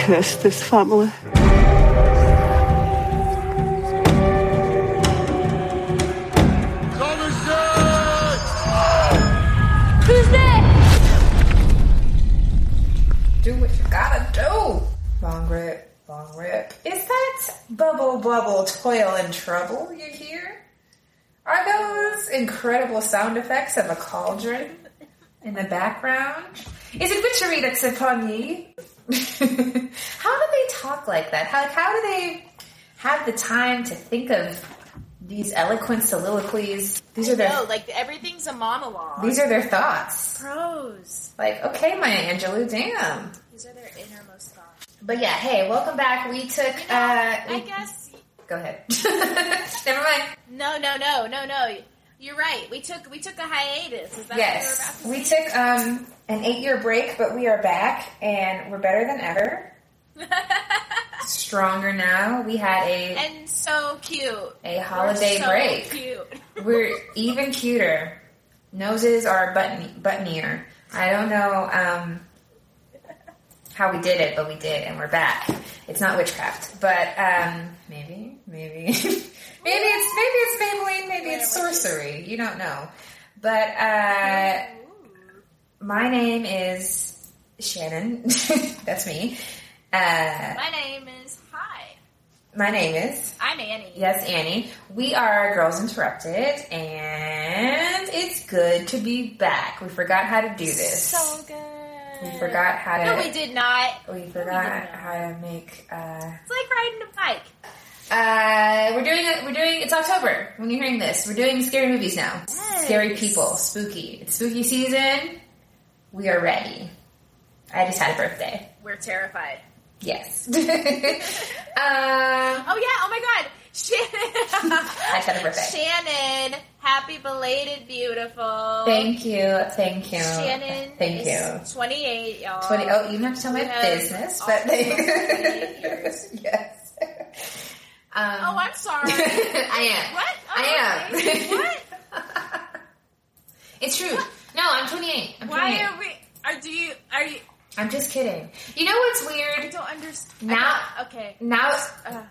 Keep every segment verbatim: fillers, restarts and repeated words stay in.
curse this family. Who's that? Do what you gotta do. Long rip, long rip. Is that bubble, bubble, toil and trouble you hear? Are those incredible sound effects of a cauldron in the background? Is it witchery that's upon ye? How do they talk like that? How, how do they have the time to think of these eloquent soliloquies? These I are their know, like everything's a monologue. These are their thoughts. Prose. Like, okay, Maya Angelou, damn. These are their innermost thoughts. But yeah, hey, welcome back. We took. You know, uh, we, I guess. Go ahead. Never mind. No, no, no, no, no. You're right. We took we took a hiatus. Is that yes, what we were about to say? We took um, an eight year break, but we are back and we're better than ever. Stronger now. We had a and so cute a holiday we're so break. Cute. We're even cuter. Noses are button buttonier. I don't know um, how we did it, but we did, and we're back. It's not witchcraft, but um, maybe, maybe, maybe it's maybe it's Maybelline, maybe it's sorcery. You don't know. But uh, my name is Shannon. That's me. Uh, my name is Hi. My name is I'm Annie. Yes, Annie. We are Girls Interrupted, and it's good to be back. We forgot how to do this. So good. We forgot how to... No, we did not. We forgot we how to make... Uh, it's like riding a bike. Uh, we're doing... We're doing. It's October when you're hearing this. We're doing scary movies now. Yes. Scary people. Spooky. It's spooky season. We are ready. I just had a birthday. We're terrified. Yes. um, oh, yeah. Oh, my God. Shannon. I had a birthday. Shannon. Happy belated, beautiful. Thank you, thank you. Shannon thank is you. twenty-eight, y'all. twenty, oh, you don't have to tell my business, but... twenty-eight years. Yes. Um, oh, I'm sorry. I am. What? Oh, I okay. am. What? It's true. What? No, I'm twenty-eight. I'm Why twenty-eight. Are we... Are, do you... Are you... I'm just kidding. You know what's weird? I don't understand. Now... Okay. Now... Uh,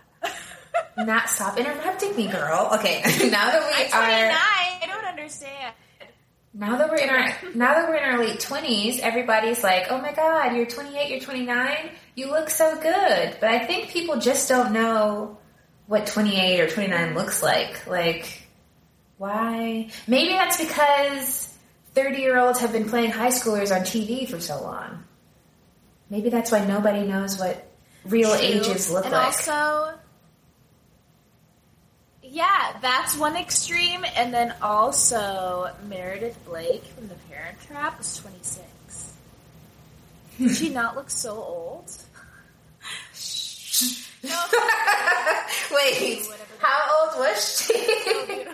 Not stop interrupting me, girl. Okay, now that we I'm are, I don't understand. Now that we're in our, now that we're in our late twenties, everybody's like, "Oh my God, you're twenty-eight, you're twenty-nine, you look so good." But I think people just don't know what twenty-eight or twenty-nine looks like. Like, why? Maybe that's because thirty-year-olds have been playing high schoolers on T V for so long. Maybe that's why nobody knows what real True. ages look and like. Also. Yeah, that's one extreme, and then also Meredith Blake from The Parent Trap is twenty-six. Did she not look so old? No. Wait, how old was she?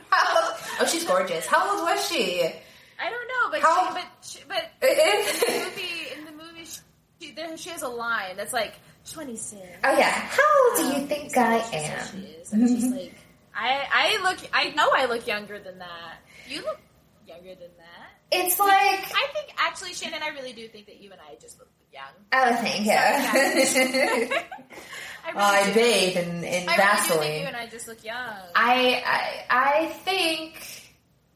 How old? Oh, she's gorgeous. How old was she? I don't know, but how? she, but she, but in the movie, in the movie, she, there, she has a line that's like twenty-six. Oh yeah, how old um, do you think so I am? She is, and she's like. I, I look, I know I look younger than that. You look younger than that. It's like... I think, actually, Shannon, I really do think that you and I just look young. Oh, thank you. Yeah. I really well, I do. bathe in, in I Vaseline. I really do think you and I just look young. I, I, I think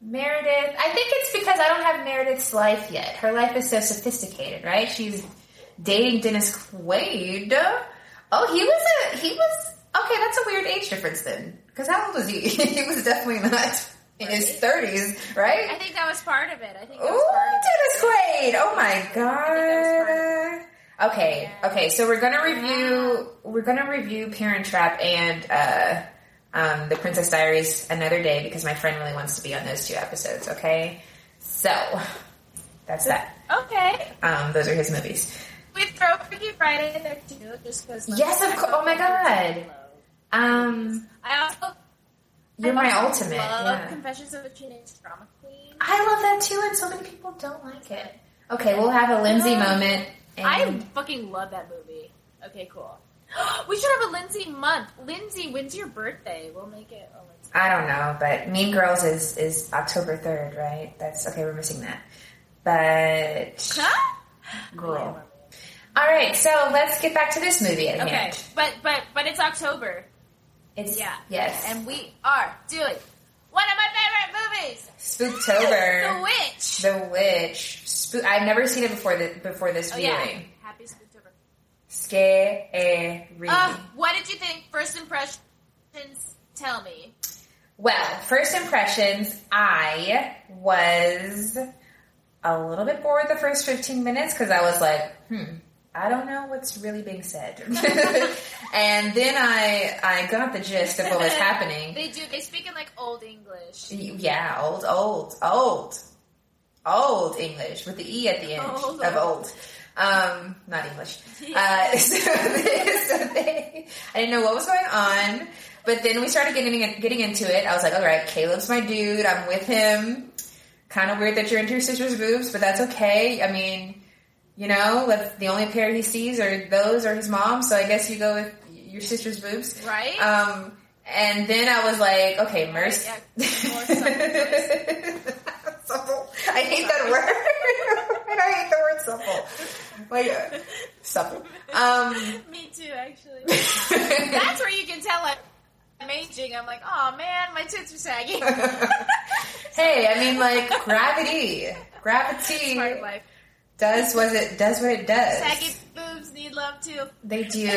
Meredith... I think it's because I don't have Meredith's life yet. Her life is so sophisticated, right? She's dating Dennis Quaid. Oh, he was a... He was... Okay, that's a weird age difference then. Because how old was he? He was definitely not in his thirties, right? I think that was part of it. I think that was Ooh, part of it. Dennis Quaid! Oh my God. Okay, yeah. okay, so we're gonna review we're gonna review Parent Trap and uh, um, The Princess Diaries another day because my friend really wants to be on those two episodes, okay? So that's that. Okay. Um, those are his movies. We throw Freaky Friday in there too, just because Yes of course oh my God. Um, I also you're I my also ultimate. I love yeah. Confessions of a Teenage Drama Queen. I love that too, and so many people don't like it. Okay, we'll have a Lindsay no. moment. And... I fucking love that movie. Okay, cool. We should have a Lindsay month. Lindsay, when's your birthday? We'll make it. A Lindsay I don't know, but Mean Girls is is October third, right? That's okay. We're missing that, but huh? girl. All right, so let's get back to this movie. At okay, hand. but but but it's October. It's yeah, yes, and we are doing one of my favorite movies, Spooktober. The Witch. The Witch. Spook. I've never seen it before. The, before this oh, viewing. Yeah. Happy Spooktober. Scary. Uh, what did you think? First impressions. Tell me. Well, first impressions. I was a little bit bored the first fifteen minutes because I was like, hmm, I don't know what's really being said. And then I I got the gist of what was happening. They do. They speak in like old English. Yeah, old, old, old, old English with the E at the end old, of old. Um, not English. Yeah. Uh, so they, so they, I didn't know what was going on. But then we started getting getting into it. I was like, all right, Caleb's my dude. I'm with him. Kind of weird that you're into your sister's boobs, but that's okay. I mean, you know, with the only pair he sees are those or his mom, so I guess you go with your sister's boobs. Right. Um, and then I was like, okay, Merce. Right, yeah. More supple, supple. I hate that word. And I hate the word supple. Like, uh, supple. Um, Me too, actually. That's where you can tell it. I'm aging. I'm like, oh man, my tits are sagging. Hey, I mean, like gravity, gravity. Smart life. Does was it does what it does. Saggy boobs need love too. They do.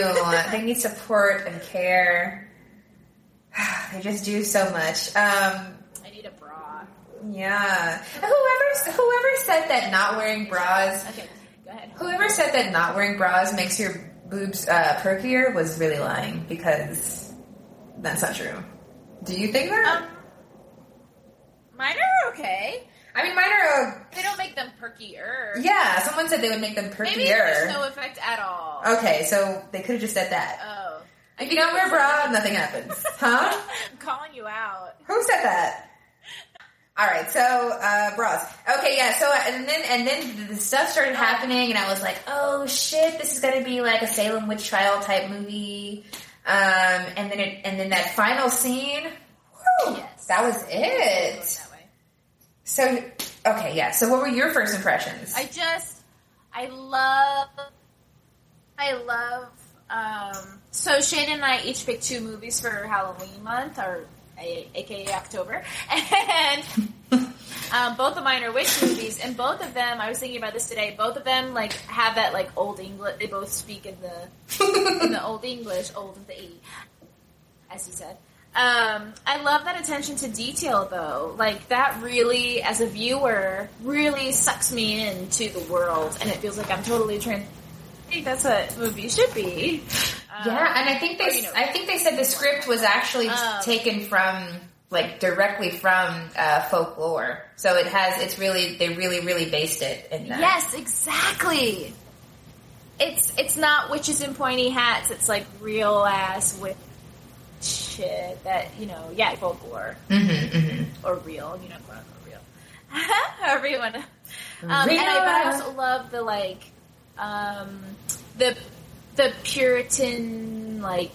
They need support and care. They just do so much. Um, I need a bra. Yeah. Whoever whoever said that not wearing bras. Okay, go ahead. Whoever said that not wearing bras makes your boobs uh, perkier was really lying because. That's not true. Do you think that? Um, mine are okay. I mean, mine are... They don't make them perkier. Yeah, someone said they would make them perkier. Maybe there's no effect at all. Okay, so they could have just said that. Oh. If you don't wear a bra, nothing happens. Huh? I'm calling you out. Who said that? All right, so uh, bras. Okay, yeah. So and then and then the stuff started happening, and I was like, oh shit, this is gonna be like a Salem witch trial type movie. Um, and then it, and then that final scene, whew, yes. That was it. So, okay, yeah. So what were your first impressions? I just, I love, I love, um, so Shane and I each picked two movies for Halloween month, or aka October, and um, both of mine are witch movies, and both of them, I was thinking about this today, both of them, like, have that, like, old English, they both speak in the in the old English, old with the E, as you said. Um, I love that attention to detail, though. Like, that really, as a viewer, really sucks me into the world, and it feels like I'm totally trans... I think that's what movie should be. Um, yeah, and I think they, or, you know, I think they said the script was actually um, taken from, like, directly from uh, folklore. So it has, it's really, they really, really based it in that. Yes, exactly. It's it's not witches in pointy hats. It's like real ass witch shit that, you know, yeah, folklore mm-hmm, mm-hmm. or real, you know, quote unquote real. However you want to. Um, and I, but I also love the like. Um, the the Puritan, like,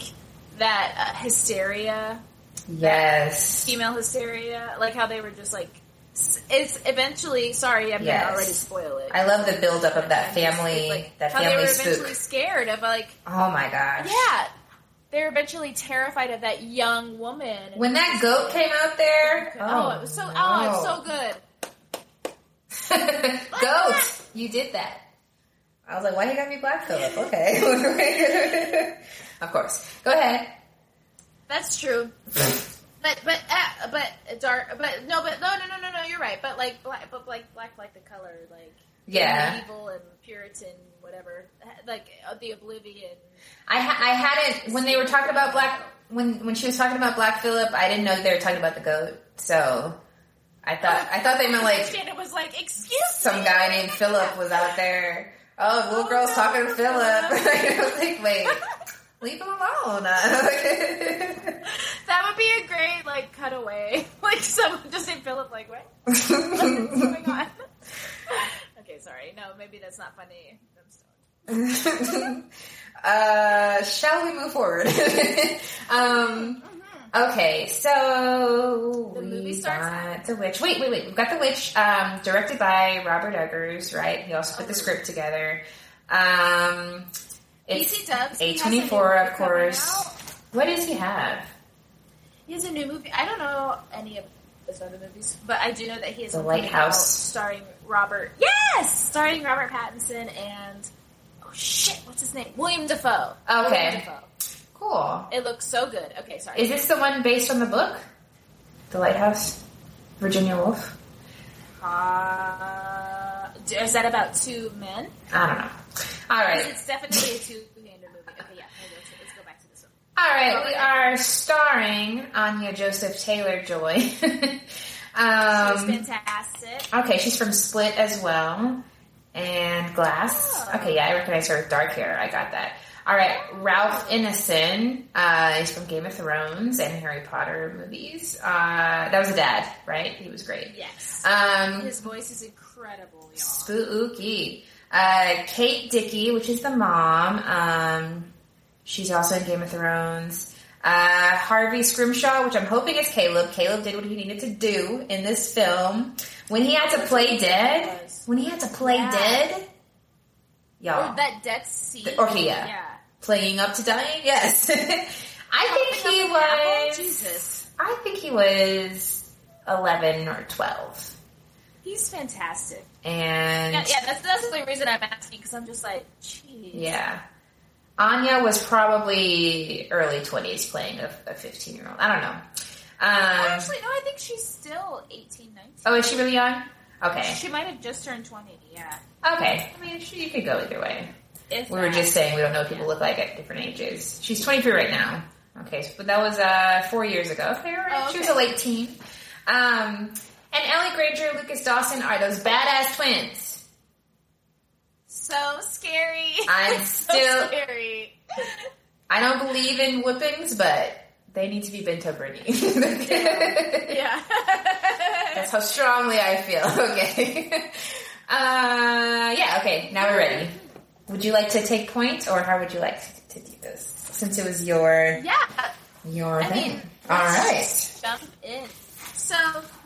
that uh, hysteria. Yes. Female hysteria. Like, how they were just, like, it's eventually, sorry, I'm yes. going to already spoil it. I love the buildup of that family, like, that how family they were spook. Eventually scared of, like. Oh, my gosh. Yeah. They were eventually terrified of that young woman. When that goat came out there. Oh, oh it was so, no. oh, it was so good. Goat, you did that. I was like, why you got me Black Phillip? Okay. Of course. Go ahead. That's true. but but uh, but dark but no but no no no no no you're right. But like black but like black like the color, like yeah. Evil and Puritan whatever. Like uh, the oblivion. I ha- I hadn't when they were talking about black when when she was talking about Black Phillip, I didn't know that they were talking about the goat. So I thought I thought they meant like and it was like excuse some me. Guy named Phillip was out there. Oh, little oh, girl's no, talking to no, Phillip. I was like, wait, leave him alone. That would be a great, like, cutaway. Like, someone just named Phillip, like, what? What's going on? Okay, sorry. No, maybe that's not funny. I'm stoned. uh, shall we move forward? um... Okay, so the movie starts. The Witch. Wait, wait, wait. We've got The Witch, um, directed by Robert Eggers, right? He also put the script together. Um, it's A twenty-four, of course. What does he have? He has a new movie. I don't know any of his other movies, but I do know that he has The Lighthouse, starring Robert. Yes, starring Robert Pattinson and oh shit, what's his name? William Dafoe. Okay, William Dafoe. Cool. It looks so good. Okay, sorry. Is this the one based on the book, The Lighthouse? Virginia Woolf. Uh, is that about two men? I don't know. All right, it's definitely a two-hander movie. Okay, yeah, let's, let's go back to this one. All right, we are starring Anya Joseph Taylor-Joy. um, she's fantastic. Okay, she's from Split as well and Glass. Oh. Okay, yeah, I recognize her with dark hair. I got that. All right, Ralph Ineson uh, is from Game of Thrones and Harry Potter movies. Uh, that was a dad, right? He was great. Yes. Um, His voice is incredible, y'all. Spooky. Uh, Kate Dickie, which is the mom. Um, she's also in Game of Thrones. Uh, Harvey Scrimshaw, which I'm hoping is Caleb. Caleb did what he needed to do in this film. When he had to play dead. When he had to play yeah. dead. Y'all. Or that death scene. The, okay, yeah. yeah. Playing up to dying? Yes. I think he was... Jesus. I think he was eleven or twelve. He's fantastic. And... Yeah, yeah that's, that's the only reason I'm asking, because I'm just like, jeez. Yeah. Anya was probably early twenties playing a, a fifteen-year-old. I don't know. Um, Actually, no, I think she's still eighteen, nineteen. Oh, is she really young? Okay. She might have just turned twenty, yeah. Okay. I mean, she, you could go either way. If we were just saying we don't know what people look like at different ages. She's twenty-three right now. Okay, but that was uh, four years ago. Okay, all right. Oh, okay. She was a late teen. Um, and Elle Grainger, Lucas Dawson are those badass twins. So scary. I'm so still... scary. I don't believe in whippings, but they need to be bent over knee. Yeah. yeah. That's how strongly I feel. Okay. Uh, yeah, okay. Now we're ready. Would you like to take points, or how would you like to, to do this? Since it was your yeah, your I thing. Mean, all right, just jump in. So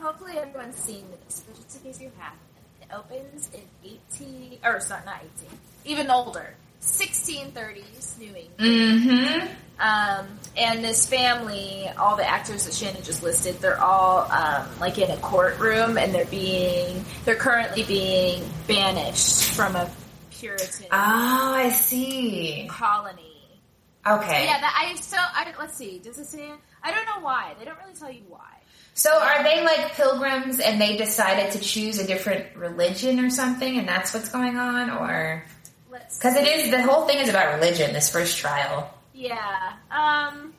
hopefully everyone's seen this, but just in case you haven't, it opens in eighteen, or it's not not eighteen, even older, sixteen thirties New England. Mm-hmm. Um, and this family, all the actors that Shannon just listed, they're all um, like in a courtroom, and they're being they're currently being banished from a Puritan oh, I see. Colony. Okay. So yeah, that I so I let's see. Does it say? I don't know why. They don't really tell you why. So are they like pilgrims, and they decided to choose a different religion or something, and that's what's going on, or let's because it is the whole thing is about religion. This first trial. Yeah. Um.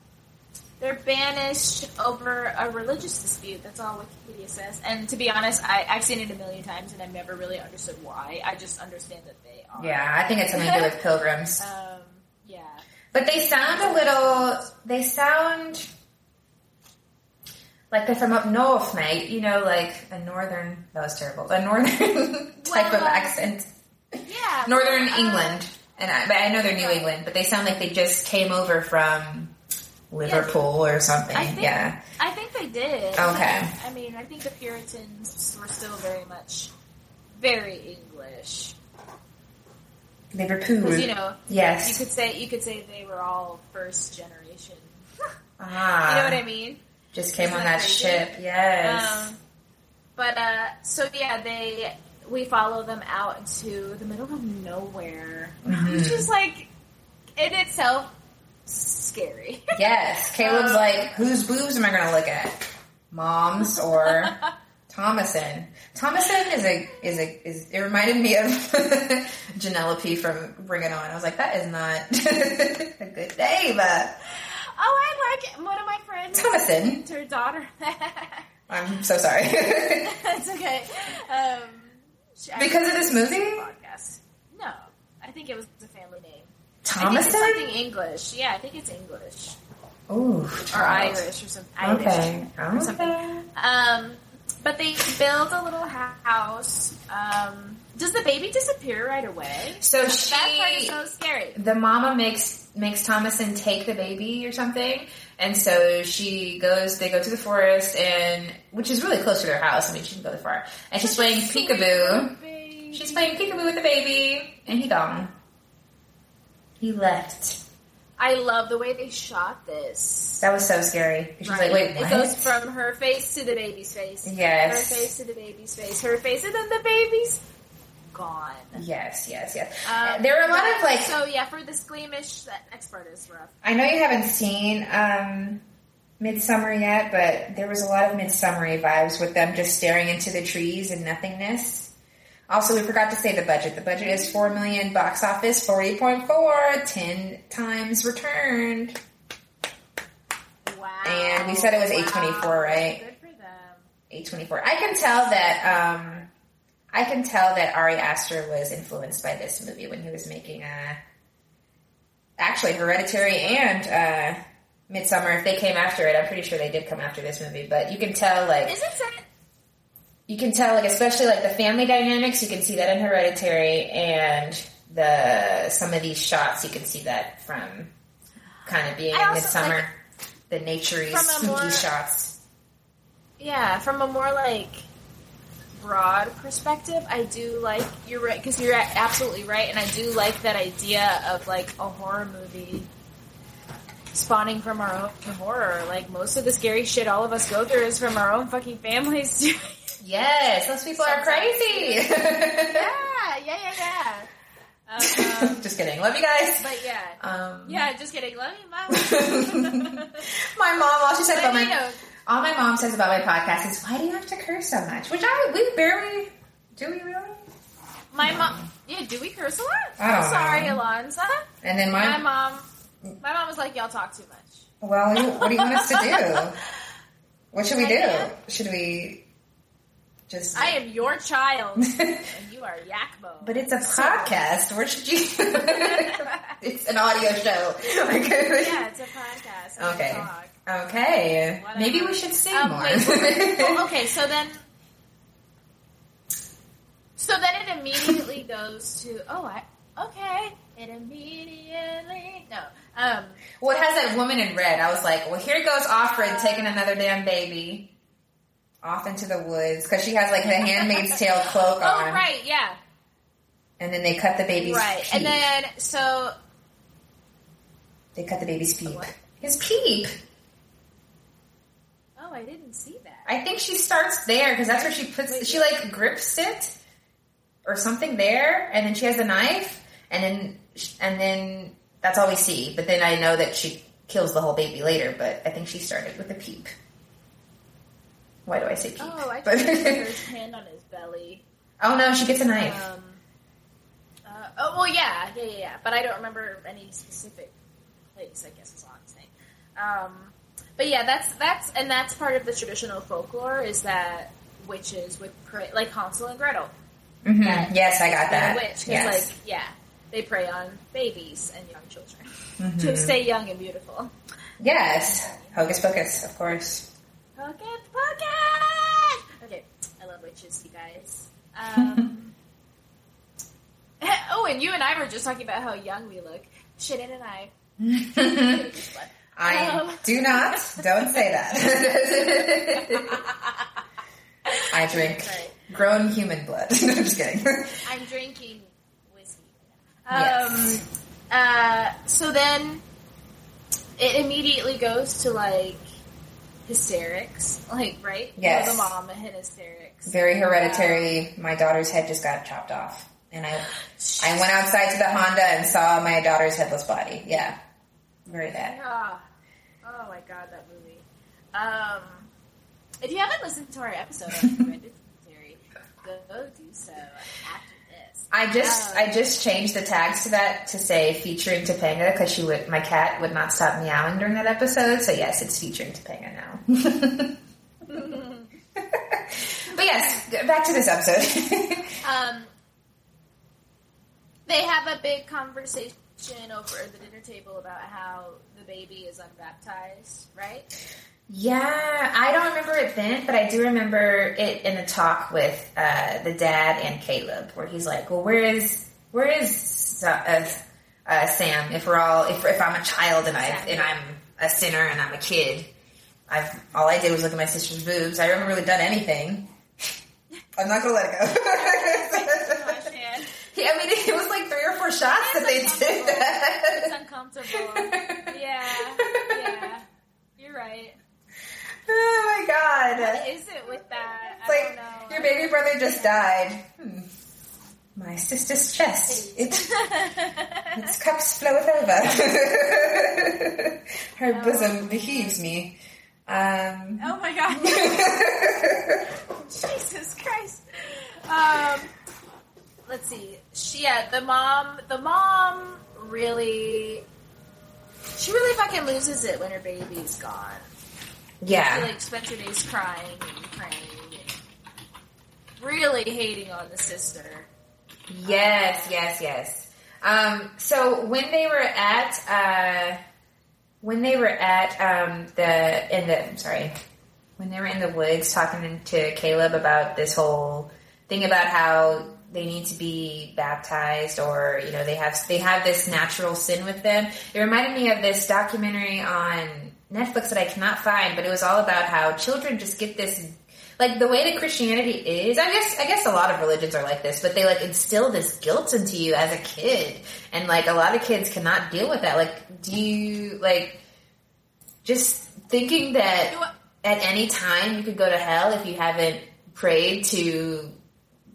They're banished over a religious dispute. That's all Wikipedia says. And to be honest, I, I've seen it a million times, and I've never really understood why. I just understand that they are. Yeah, I think it's something to do with pilgrims. Um, yeah. But they sound a little... They sound like they're from up north, mate. You know, like a northern... That was terrible. A northern type well, of accent. Yeah. Northern well, England. Uh, and I, but I know they're New right. England, but they sound like they just came over from... Liverpool yeah. or something, I think, yeah. I think they did. Okay. I mean, I think the Puritans were still very much, very English. Liverpool. Because, you know, yes. you could say you could say they were all first generation. ah, you know what I mean? Just came Isn't on that, that ship, yes. Um, but, uh, so yeah, they, we follow them out into the middle of nowhere, mm-hmm. which is like, in itself, scary. Yes. Caleb's um, like, whose boobs am I going to look at? Mom's or Thomason? Thomason is a, is a, is, it reminded me of Penelope from Bring It On. I was like, that is not a good name. Oh, I like it. One of my friends. Thomason. Named her daughter. I'm so sorry. It's okay. Um, she, because of this movie? Podcast. No. I think it was a family name. Thomason? I think it's something English. Yeah, I think it's English. Ooh. Or Irish or something. Irish okay. Or something. Okay. Um, but they build a little house. Um, does the baby disappear right away? So she... That part is so scary. The mama makes makes Thomason take the baby or something. And so she goes... They go to the forest and... Which is really close to their house. I mean, she didn't go that far. And she's playing peekaboo. She's playing peekaboo with the baby. And he gone. He left. I love the way they shot this. That was so scary. She's right. like, wait, what? It goes from her face to the baby's face. Yes. Her face to the baby's face. Her face and then the baby's gone. Yes, yes, yes. Um, there were a lot of like... So, yeah, for the squeamish, that next part is rough. I know you haven't seen um, Midsommar yet, but there was a lot of Midsommar vibes with them just staring into the trees and nothingness. Also, we forgot to say the budget. The budget is four million dollars, box office forty point four, ten times returned. Wow. And we said it was wow. A twenty-four, right? Good for them. A twenty-four. I can tell that um, I can tell that Ari Aster was influenced by this movie when he was making uh, actually Hereditary and uh, Midsommar. If they came after it, I'm pretty sure they did come after this movie, but you can tell like Is it second? You can tell, like, especially, like, the family dynamics, you can see that in Hereditary, and the some of these shots, you can see that from kind of being in Midsommar, like, the naturey, spooky more, shots. Yeah, from a more, like, broad perspective, I do like, you're right, because you're absolutely right, and I do like that idea of, like, a horror movie spawning from our own horror. Like, most of the scary shit all of us go through is from our own fucking families, too. Yes, those people Sometimes. are crazy. yeah, yeah, yeah, yeah. Um, um, just kidding. Love you guys. But yeah. Um, yeah, just kidding. Love you, Mom. My mom, all she says about my... Know. All my mom says about my podcast is, why do you have to curse so much? Which I... We barely... Do we really? My no. mom... Yeah, do we curse a lot? I don't I'm sorry, know. Alonza. And then my... My mom... My mom was like, y'all talk too much. Well, what do you want us to do? What should we do? Should we... Just, I am your child, and you are Yakmo. But it's a so. podcast. Where should you? It's an audio show. Yeah, it's a podcast. Okay. Talk. Okay. Whatever. Maybe we should sing um, more. Wait, wait, wait. Okay, so then, so then it immediately goes to oh, I okay. It immediately no. Um. Well, it has that woman in red. I was like, well, here goes Offred taking another damn baby. Off into the woods, because she has, like, the Handmaid's Tale cloak oh, on. Oh, right, yeah. And then they cut the baby's right. peep. And then, so... They cut the baby's peep. What? His peep! Oh, I didn't see that. I think she starts there, because that's where she puts... Wait, she, like, grips it, or something there, and then she has a knife, and then... And then, that's all we see. But then I know that she kills the whole baby later, but I think she started with the peep. Why do I say peep? Oh, I put her hand on his belly. Oh, no, she gets a knife. Um, uh, oh, well, yeah, yeah, yeah, yeah. But I don't remember any specific place, I guess, is all I'm saying. Um, but, yeah, that's, that's, and that's part of the traditional folklore is that witches would pray, like Hansel and Gretel. Mm-hmm. That, yes, I got that. Witch, yes. Like, yeah, they prey on babies and young children mm-hmm. to stay young and beautiful. Yes. Hocus Pocus, of course. Pocket, pocket! Okay, I love witches, you guys. Um, oh, and you and I were just talking about how young we look. Shannon and I. I um. do not. Don't say that. I drink right. grown human blood. I'm just kidding. I'm drinking whiskey. Um, yes. Uh, so then it immediately goes to like hysterics, like, right? Yes. You know, the mom and hysterics. Very Hereditary. My daughter's head just got chopped off. And I I went outside to the Honda and saw my daughter's headless body. Yeah. Very bad. Yeah. Oh, my God, that movie. Um, if you haven't listened to our episode on Hereditary, go, go do so after this. I just, um, I just changed the tags to that to say featuring Topanga because she would, my cat would not stop meowing during that episode. So, yes, it's featuring Topanga now. But yes, back to this episode. um, they have a big conversation over at the dinner table about how the baby is unbaptized, right? Yeah, I don't remember it then, but I do remember it in the talk with uh, the dad and Caleb, where he's like, "Well, where is where is uh, uh, Sam? If we're all if if I'm a child and I and I'm a sinner and I'm a kid." I've, all I did was look at my sister's boobs. I haven't really done anything. I'm not going to let it go. I mean, it was like three or four shots shocked that they did that. It's uncomfortable. Yeah. Yeah. You're right. Oh my god. What is it with that? It's I like, don't know. Your baby brother just yeah. died. Hmm. My sister's chest. It, its cups floweth over. Her oh. bosom behooves me. Um. Oh my god. Jesus Christ. Um, let's see. She, yeah, the mom, the mom really, she really fucking loses it when her baby's gone. Yeah. She, like, spent her days crying and crying and really hating on the sister. Yes, um, yes, yes. Um, so when they were at, uh, when they were at, um, the, in the, I'm sorry, when they were in the woods talking to Caleb about this whole thing about how they need to be baptized, or, you know, they have, they have this natural sin with them. It reminded me of this documentary on Netflix that I cannot find, but it was all about how children just get this, like, the way that Christianity is, I guess, I guess a lot of religions are like this, but they, like, instill this guilt into you as a kid, and, like, a lot of kids cannot deal with that. Like, do you, like, just thinking that at any time you could go to hell if you haven't prayed to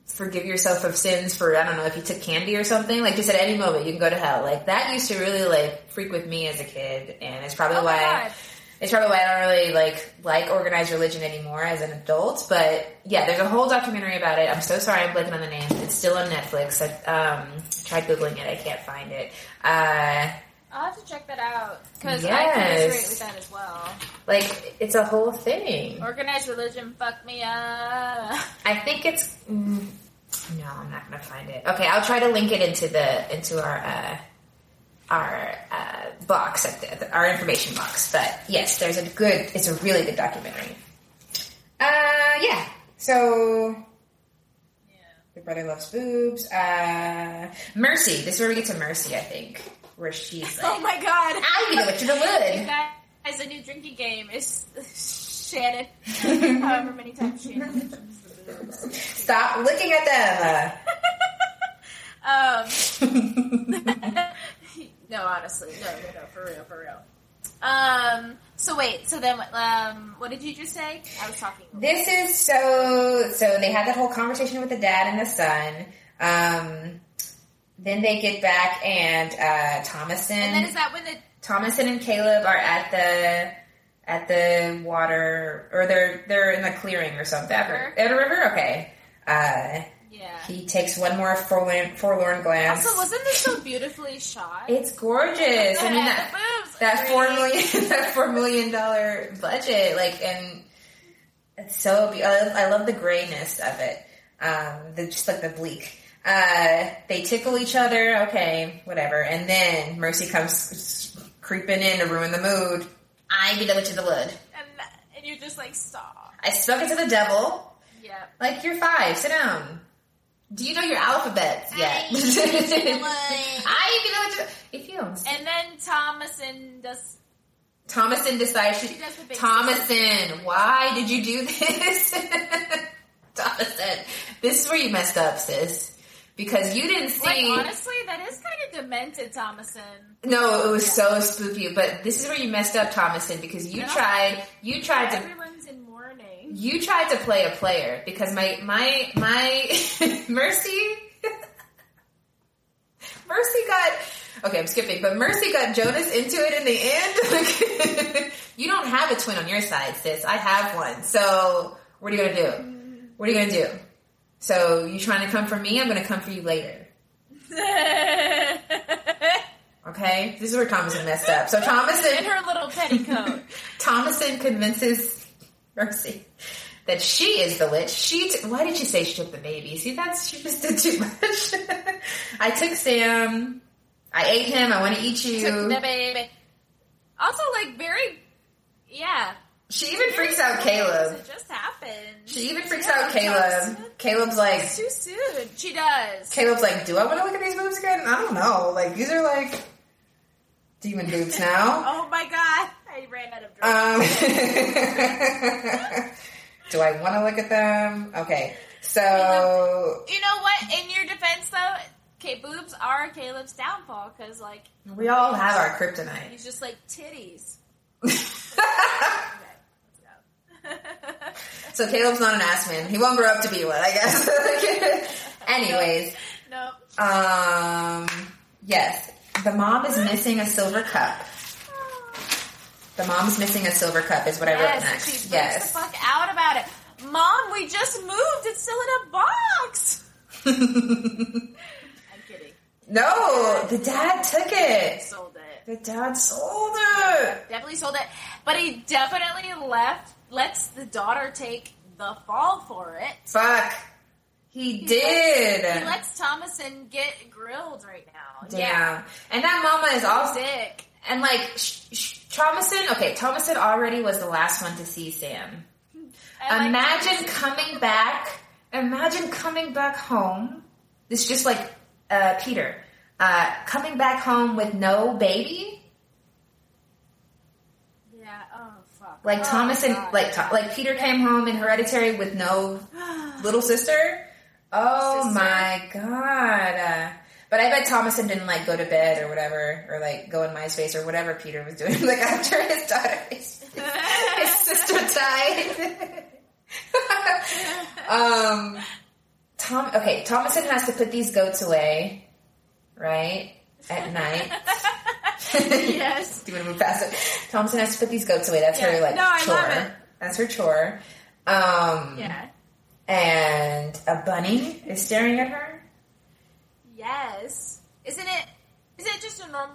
forgive yourself of sins for, I don't know, if you took candy or something, like, just at any moment you can go to hell. Like, that used to really, like, freak with me as a kid, and it's probably oh why God. it's probably why I don't really like like organized religion anymore as an adult. But yeah, there's a whole documentary about it. I'm so sorry I'm blanking on the name. It's still on Netflix. I um, tried Googling it. I can't find it. Uh, I'll have to check that out, because yes. I can resonate with that as well. Like, it's a whole thing. Organized religion fucked me up. I think it's... Mm, no, I'm not going to find it. Okay, I'll try to link it into the into our uh, our uh, box, at the, the, our information box. But yes, there's a good... It's a really good documentary. Uh, yeah. So... Yeah. Your brother loves boobs. Uh, Mercy. This is where we get to Mercy, I think. Where she's like, oh my god, I need a witch in the wood. You guys, a new drinking game is Shannon. However many times Shannon stop looking at them. um, no, honestly, no, no, no, for real, for real. Um, so wait, so then, um, what did you just say? I was talking. This is so. So they had that whole conversation with the dad and the son. Um. Then they get back, and uh, Thomason. And then is that when the Thomason and Caleb are at the at the water, or they're they're in the clearing or something? River? At a river, okay. Uh, yeah. He takes one more forlorn, forlorn glance. Also, wasn't this so beautifully shot? It's gorgeous. I mean, that that four million that four million dollar budget, like, and it's so be- I, love, I love the grayness of it. Um, the, just like the bleak. Uh, they tickle each other, okay, whatever. And then Mercy comes creeping in to ruin the mood. I be the witch of the wood. And, and you're just like, stop. I spoke it to the devil. Yeah. Like, you're five, sit down. Do you know your alphabets yet? I be the witch of the wood. If you don't. And then Thomason does... Thomason decides she... she does the Thomason, why did you do this? Thomason, this is where you messed up, sis. Because you didn't see... Like, honestly, that is kind of demented, Thomason. No, it was yeah. so spooky. But this is where you messed up, Thomason, because you no. tried... You tried yeah, to... Everyone's in mourning. You tried to play a player, because my... My... My... Mercy... Mercy got... Okay, I'm skipping. But Mercy got Jonas into it in the end. You don't have a twin on your side, sis. I have one. So, what are you going to do? What are you going to do? So, you trying to come for me? I'm going to come for you later. Okay? This is where Thomason messed up. So, Thomason... In her little petticoat. Thomason convinces Mercy that she is the witch. She t- Why did she say she took the baby? See, that's... She just did too much. I took Sam. I ate him. I want to eat you. Took the baby. Also, like, very... Yeah. She even freaks out Caleb. It just happened. She even freaks yeah, out Caleb. Caleb's like... It's too soon. She does. Caleb's like, do I want to look at these boobs again? I don't know. Like, these are like... demon boobs now. Oh my god. I ran out of drugs. Um, do I want to look at them? Okay. So... You know, you know what? In your defense, though, Okay, boobs are Caleb's downfall, because, like... We all have our kryptonite. He's just like, titties. So Caleb's not an ass man. He won't grow up to be one, I guess. Anyways. No. Nope. Um, yes. The mom is missing a silver cup. The mom's missing a silver cup is what yes, I wrote next. She yes. the fuck out about it. Mom, we just moved. It's still in a box. I'm kidding. No, the dad took it. Sold it. The dad sold it. Definitely sold it. But he definitely left, lets the daughter take the fall for it. Fuck. He, he did. Lets, he lets Thomason get grilled right now. Damn. Yeah. And that mama is all sick. And like, sh- sh- Thomason, okay, Thomason already was the last one to see Sam. I imagine like coming back. Imagine coming back home. It's just like uh, Peter. Uh, coming back home with no baby. Yeah, oh, fuck. Like oh, Thomas and, like, like Peter came home in Hereditary with no little sister. Oh, sister. My God. Uh, but I bet Thomason didn't, like, go to bed or whatever, or, like, go in MySpace or whatever Peter was doing, like, after his daughter, his, his sister died. um, Tom, okay, Thomason has to put these goats away, right, at night. Yes. Do you want to move past it? Thomason has to put these goats away. That's yeah. her, like, no, I chore. Love it. That's her chore. Um, yeah. And a bunny is staring at her. Yes. Isn't it, is it just a normal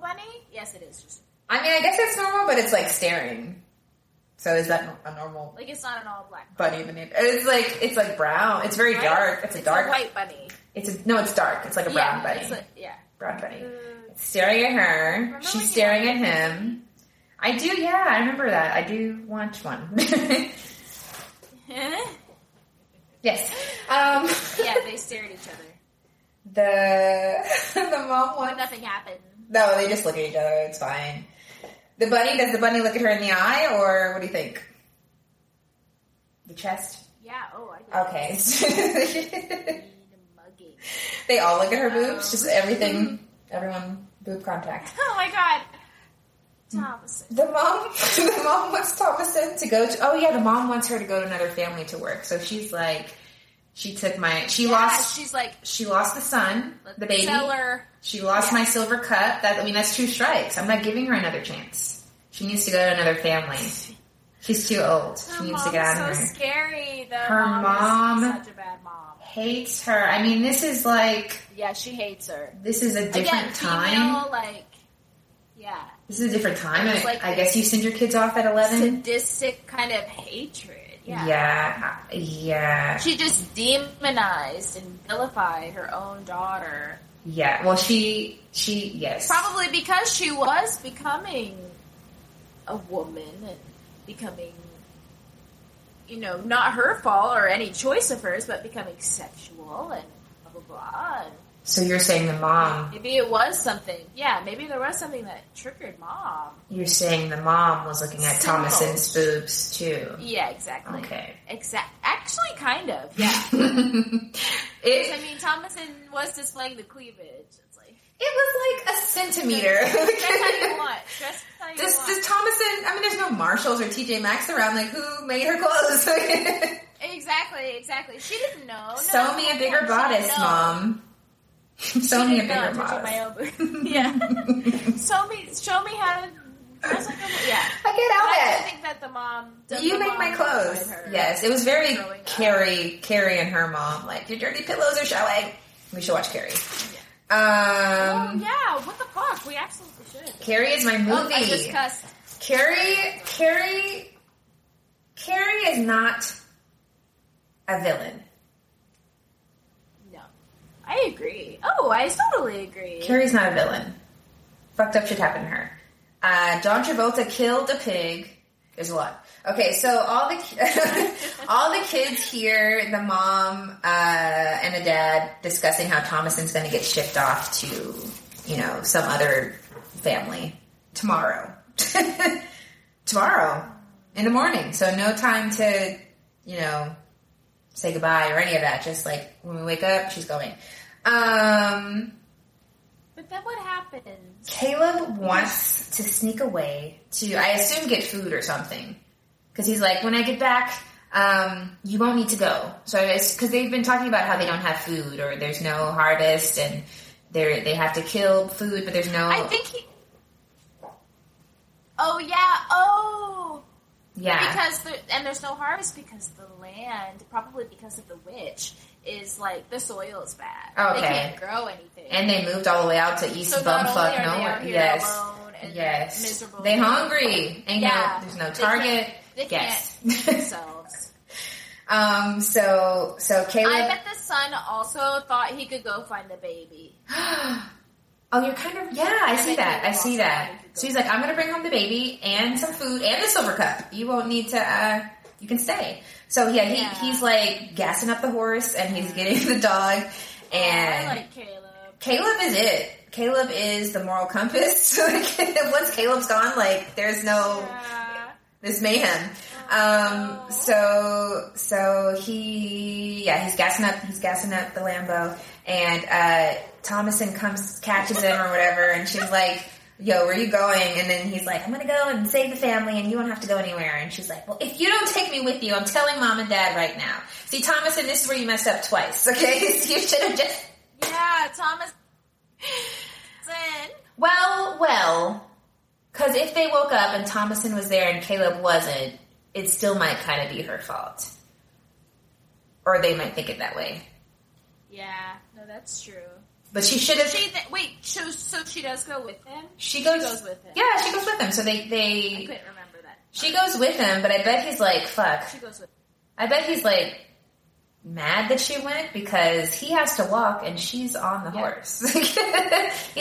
bunny? Yes, it is. Just. I mean, I guess it's normal, but it's, like, staring. So is that a normal... Like, it's not an all-black bunny. bunny. It's, like, it's, like, brown. It's very right? dark. It's a it's dark... It's a white bunny. It's a, no, it's dark. It's, like, a brown yeah, bunny. It's like, yeah. Brown bunny. Uh, staring at her. Remember She's staring at him. I do, yeah. I remember that. I do watch one. Yes. Um, yeah, they stare at each other. The... The mom wants... Nothing happened. No, they just look at each other. It's fine. The bunny, does the bunny look at her in the eye, or what do you think? The chest? Yeah, oh, I guess. Okay. They all look at her boobs, just everything, everyone, boob contact. Oh my God. Thomason. The mom, the mom wants Thomason to go to, oh yeah, the mom wants her to go to another family to work, so she's like, she took my, she yeah, lost, she's like, she lost the son, the baby. Tell her. She lost yeah. my silver cup. That I mean, that's two strikes. I'm not giving her another chance. She needs to go to another family. She's too old. She her needs to get out of so here. Scary. The her mom, mom is such a bad mom. Hates her. I mean, this is like yeah, she hates her. This is a different Again, time. Female, like yeah, this is a different time. I, like I guess you send your kids off at eleven. Sadistic kind of hatred. Yeah. yeah, yeah. She just demonized and vilified her own daughter. Yeah, well, she, she, yes. Probably because she was becoming a woman and becoming, you know, not her fault or any choice of hers, but becoming sexual and blah, blah, blah. And so you're saying the mom... Maybe it was something. Yeah, maybe there was something that triggered mom. You're saying the mom was looking at Simple. Thomason's boobs, too. Yeah, exactly. Okay. Exact. Actually, kind of, yeah. It, I mean, Thomason was displaying the cleavage. It's like it was like a centimeter. Dress how you want. Dress how you does, want. Does Thomason? I mean, there's no Marshalls or T J Maxx around. Like, who made her clothes? exactly, exactly. She didn't know. No, Sew me a bigger bodice, mom. Sew me a bigger bodice. Yeah. Show me, show me how to dress like a woman. Yeah. I get out it. I think that the mom. You make my clothes. Yes, it was very Carrie, Carrie and her mom. Like, your dirty pillows are showing. We should watch Carrie. Yeah. Um, oh yeah, what the fuck? We absolutely should. Carrie is my movie. Oh, I just cussed. Carrie, Carrie, Carrie is not a villain. I agree. Oh, I totally agree. Carrie's not a villain. Fucked up shit happened to her. Uh, John Travolta killed a pig. There's a lot. Okay, so all the all the kids hear the mom uh, and the dad discussing how Thomason's going to get shipped off to, you know, some other family tomorrow. Tomorrow in the morning. So no time to, you know, say goodbye or any of that. Just like when we wake up, she's going. Um, but then what happens? Caleb wants to sneak away to, I assume, get food or something. Because he's like, when I get back, um, you won't need to go. So because they've been talking about how they don't have food or there's no harvest and they they have to kill food, but there's no. I think he. Oh yeah! Oh. Yeah. Because there, and there's no harvest because the land, probably because of the witch, is like the soil is bad. Okay. They can't grow anything. And they moved all the way out to East so Bumfuck nowhere. Yes. Alone and yes. Miserable. They hungry and yeah. you know, there's no target. They can't, they yes. can't feed themselves. um. So so Caleb. I bet the son also thought he could go find the baby. Oh, you're kind of... Yeah, I, I see that. I see that. So he's like, I'm going to bring home the baby and some food and the silver cup. You won't need to... Uh, you can stay. So, yeah, he, yeah. he's, like, gassing up the horse and he's getting the dog. And... I like Caleb. Caleb is it. Caleb is the moral compass. Once Caleb's gone, like, there's no... Yeah. There's mayhem. Oh. Um, so... So he... Yeah, he's gassing up. He's gassing up the Lambo. And, uh... Thomason comes, catches him or whatever, and she's like, yo, where are you going? And then he's like, I'm going to go and save the family, and you won't have to go anywhere. And she's like, well, if you don't take me with you, I'm telling mom and dad right now. See, Thomason, this is where you messed up twice, okay? You should have just... Yeah, Thomason. Well, well, because if they woke up and Thomason was there and Caleb wasn't, it still might kind of be her fault. Or they might think it that way. Yeah, no, that's true. But she should have... She th- wait, so, so she does go with him? She goes, she goes with him. Yeah, she goes with him. So they... they I couldn't remember that. She goes with him, but I bet he's like, fuck. She goes with him. I bet he's like mad that she went because he has to walk and she's on the yeah. horse. He's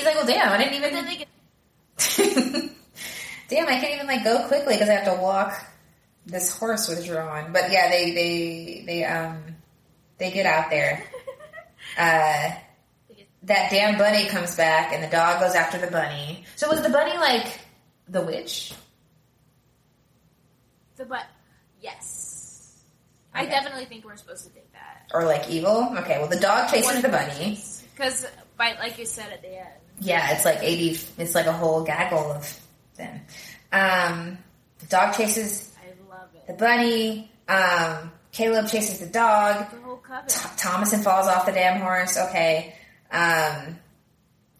like, well, damn, I didn't even... Then they get- damn, I can't even like go quickly because I have to walk this horse with her on. But yeah, they... They, they, um, they get out there. Uh... That damn bunny comes back, and the dog goes after the bunny. So was the bunny, like, the witch? The but, yes. Okay. I definitely think we're supposed to think that. Or, like, evil? Okay, well, the dog chases the bunny. Because, like you said at the end. Yeah, it's like eighty, it's like a whole gaggle of them. Um, the dog chases I love it. the bunny. Um, Caleb chases the dog. The whole coven. Th- Thomason falls off the damn horse. Okay. Um,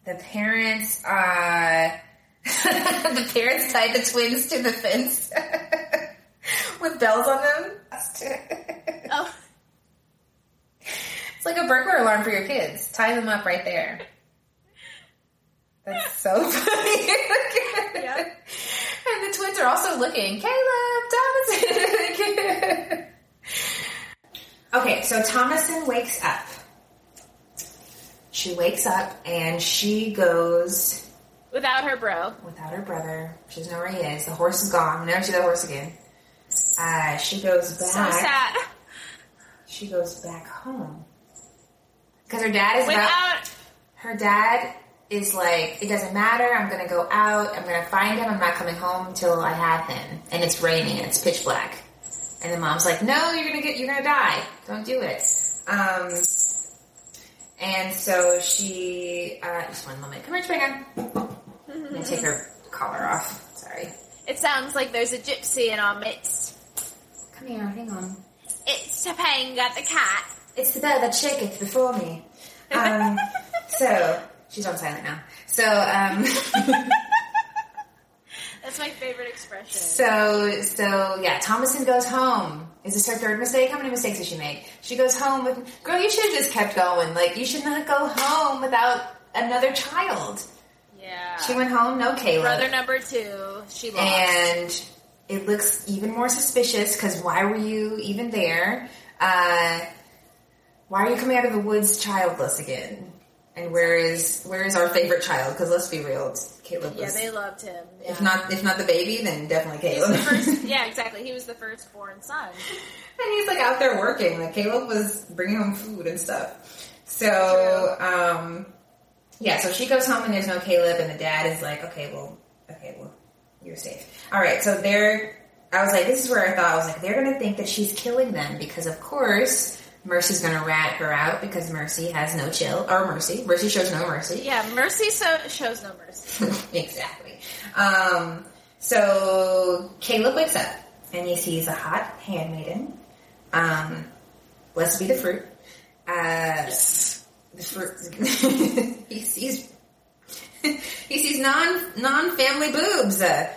the parents, uh, the parents tied the twins to the fence with bells on them. Oh. It's like a burglar alarm for your kids. Tie them up right there. That's so funny. Yep. And the twins are also looking, Caleb, Thomason. Okay, so Thomason wakes up. She wakes up, and she goes... Without her bro. Without her brother. She doesn't know where he is. The horse is gone. We never see that horse again. Uh, she goes back... So sad. She goes back home. Because her dad is... Without... About, her dad is like, it doesn't matter. I'm going to go out. I'm going to find him. I'm not coming home until I have him. And it's raining, and it's pitch black. And the mom's like, no, you're going to get... You're going to die. Don't do it. Um... And so she, uh, just one moment. Come here, Trina. I'm going to take her collar off. Sorry. It sounds like there's a gypsy in our midst. Come here, hang on. It's Topanga the cat. It's the bird that shaketh before me. Um, so, she's on silent now. So, um... That's my favorite expression. So, so yeah, Thomason goes home. Is this her third mistake? How many mistakes did she make? She goes home with... Girl, you should have just kept going. Like, you should not go home without another child. Yeah. She went home, no Caleb. Brother number two, she lost. And it looks even more suspicious, because why were you even there? Uh, why are you coming out of the woods childless again? And where is where is our favorite child? Because let's be real, Caleb was... Yeah, they loved him. Yeah. If not if not the baby, then definitely Caleb. The first, yeah, exactly. He was the firstborn son. And he's, like, out there working. Like, Caleb was bringing home food and stuff. So, um, yeah, so she goes home and there's no Caleb, and the dad is like, okay, well, okay, well, you're safe. All right, so they're... I was like, this is where I thought, I was like, they're going to think that she's killing them, because, of course, Mercy's going to rat her out because Mercy has no chill. Or Mercy. Mercy shows no mercy. Yeah, Mercy so- shows no mercy. Exactly. Um, so Caleb wakes up and he sees a hot handmaiden. Um, blessed be the fruit. Uh, yes. The fruit. he sees... he sees non, non-family boobs. Uh,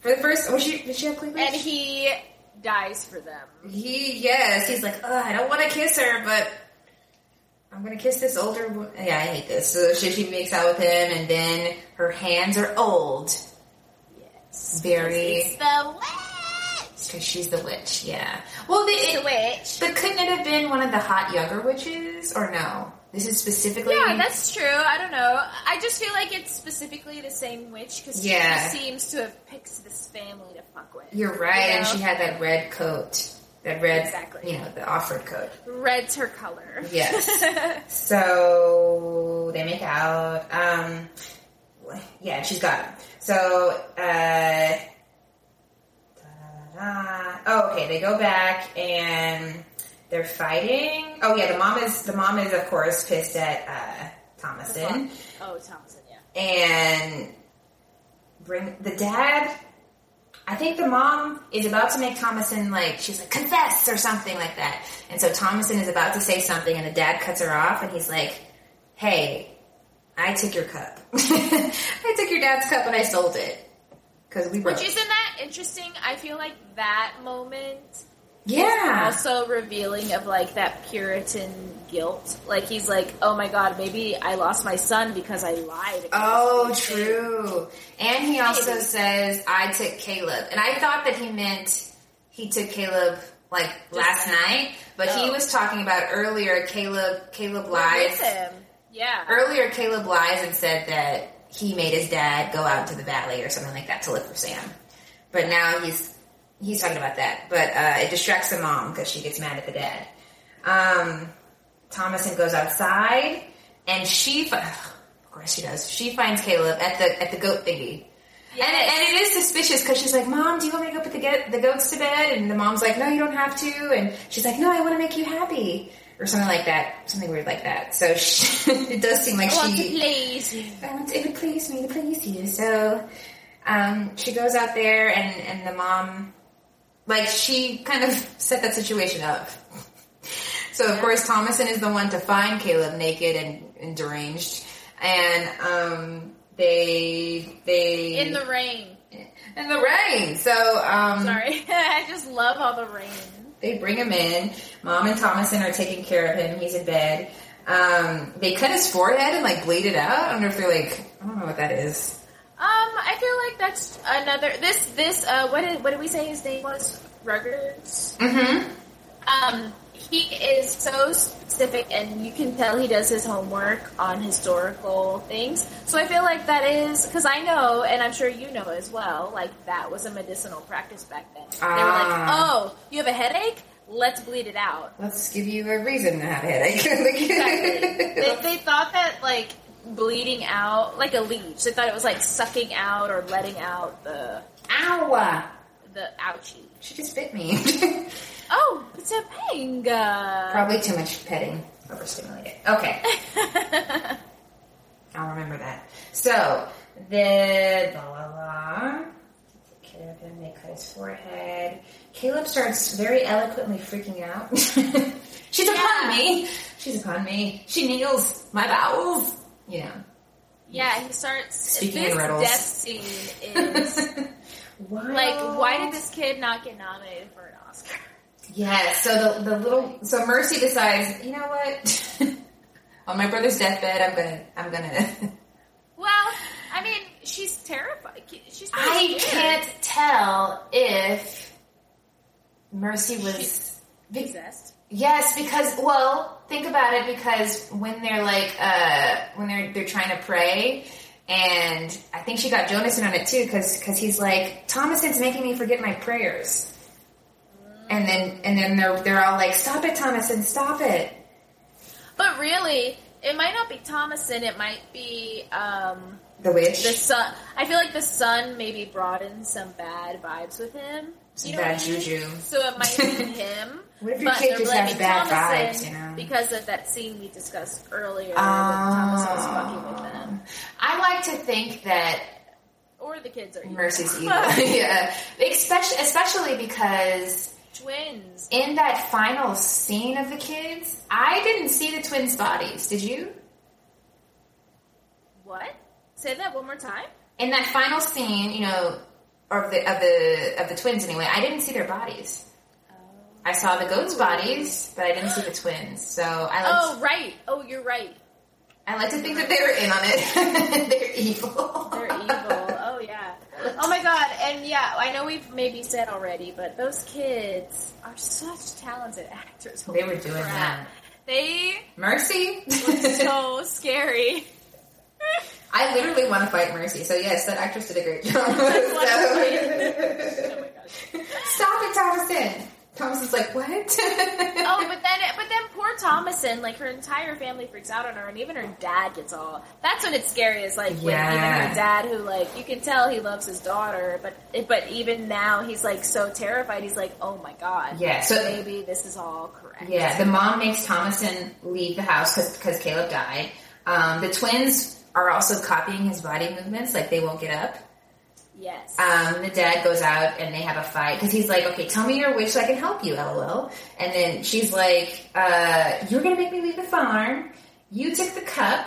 for the first... Was she, did she have cleavage? And he... dies for them. He, yes, he's like, ugh, I don't want to kiss her, but I'm going to kiss this older woman. Yeah, I hate this. So she, she makes out with him, and then her hands are old. Yes. Very. She's the witch! Because she's the witch, yeah. Well, they, the witch. But couldn't it have been one of the hot younger witches, or no? This is specifically... Yeah, that's true. I don't know. I just feel like it's specifically the same witch, because yeah. she seems to have picked this family to fuck with. You're right, you know? And she had that red coat. That red, exactly. You know, the Offred coat. Red's her color. Yes. So, they make out. Um, yeah, she's got him. So, uh... Oh, okay, they go back, and... they're fighting. Oh yeah, the mom is the mom is of course pissed at uh, Thomason. Oh, Thomason, yeah. And bring the dad. I think the mom is about to make Thomason like she's like confess or something like that. And so Thomason is about to say something, and the dad cuts her off, and he's like, "Hey, I took your cup. I took your dad's cup, and I sold it because we broke." Which isn't that interesting? I feel like that moment. Yeah. It's also revealing of, like, that Puritan guilt. Like, he's like, oh, my God, maybe I lost my son because I lied. Oh, true. And he also says, I took Caleb. And I thought that he meant he took Caleb, like, last night. But he was talking about earlier Caleb, Caleb lies. Yeah. Earlier Caleb lies and said that he made his dad go out to the valley or something like that to look for Sam. But now he's... He's talking about that, but uh, it distracts the mom because she gets mad at the dad. Um, Thomason goes outside, and she, fi- of course, she does. She finds Caleb at the at the goat thingy, yes. and it, and it is suspicious because she's like, "Mom, do you want me to go put the get- the goats to bed?" And the mom's like, "No, you don't have to." And she's like, "No, I want to make you happy," or something like that, something weird like that. So she, it does seem like I want she to please you. I want to, it would please me to please you. So um, she goes out there, and, and the mom. Like, she kind of set that situation up. So, of course, Thomason is the one to find Caleb naked and, and deranged. And, um, they, they... In the rain. In the rain! So, um... Sorry. I just love all the rain. They bring him in. Mom and Thomason are taking care of him. He's in bed. Um, they cut his forehead and, like, bleed it out. I don't know if they're like... I don't know what that is. Um, I feel like that's another, this, this, uh, what did, what did we say his name was? Ruggers? Mm-hmm. Um, he is so specific, and you can tell he does his homework on historical things, so I feel like that is, because I know, and I'm sure you know as well, like, that was a medicinal practice back then. Ah. They were like, oh, you have a headache? Let's bleed it out. Let's give you a reason to have a headache. Exactly. They, they thought that, like, bleeding out like a leech. They thought it was like sucking out or letting out the ow, the ouchie. She just bit me. Oh, it's a pain. Probably too much petting, overstimulated. Okay, I'll remember that. So the blah blah blah. Take care of him. They cut his forehead. Caleb starts very eloquently freaking out. She's yeah. upon me. She's upon me. She kneels my bowels. Yeah. Yeah, he starts... Speaking in riddles. This death scene is... Like, why did this kid not get nominated for an Oscar? Yeah, so the the little... So Mercy decides, you know what? On my brother's deathbed, I'm gonna... I'm gonna... Well, I mean, she's terrified. She's I scared. Can't tell if Mercy was... She's possessed. Yes, because, well, think about it, because when they're, like, uh, when they're they're trying to pray, and I think she got Jonathan on it, too, because because he's like, Thomason's making me forget my prayers. And then and then they're, they're all like, stop it, Thomason, stop it. But really, it might not be Thomason, it might be, um, The Witch. The sun. I feel like the sun maybe brought in some bad vibes with him. Some you know bad juju. I mean? So it might be him. What if your kid just has bad Thomas vibes, you know? Because of that scene we discussed earlier um, when Thomas was fucking with them. I like to think that... Or the kids are evil. Mercy's evil. Yeah. Especially, especially because... Twins. In that final scene of the kids, I didn't see the twins' bodies. Did you? What? Say that one more time. In that final scene, you know, or of the of the of the twins anyway, I didn't see their bodies. Oh. I saw the goats' bodies, but I didn't see the twins. So I like Oh to, right. Oh, you're right. I like to think that they were in on it. They're evil. They're evil. Oh yeah. Oh my god, and yeah, I know we've maybe said already, but those kids are such talented actors. Holy they were doing crap. That. They Mercy were so scary. I literally want to fight Mercy. So yes, that actress did a great job. Oh my gosh. Stop it, Thomason. Thomason's like, what? oh, but then but then poor Thomason, like her entire family freaks out on her, and even her dad gets all that's when it's scary, is like yeah. when even her dad, who like you can tell he loves his daughter, but but even now he's like so terrified, he's like, oh my god. Yeah, so maybe this is all correct. Yeah, the mom makes Thomason leave the house because Caleb died. Um, the twins are also copying his body movements, like they won't get up. Yes. Um, the dad goes out and they have a fight because he's like, okay, tell me your wish so I can help you, lol. And then she's like, uh, you're going to make me leave the farm. You took the cup.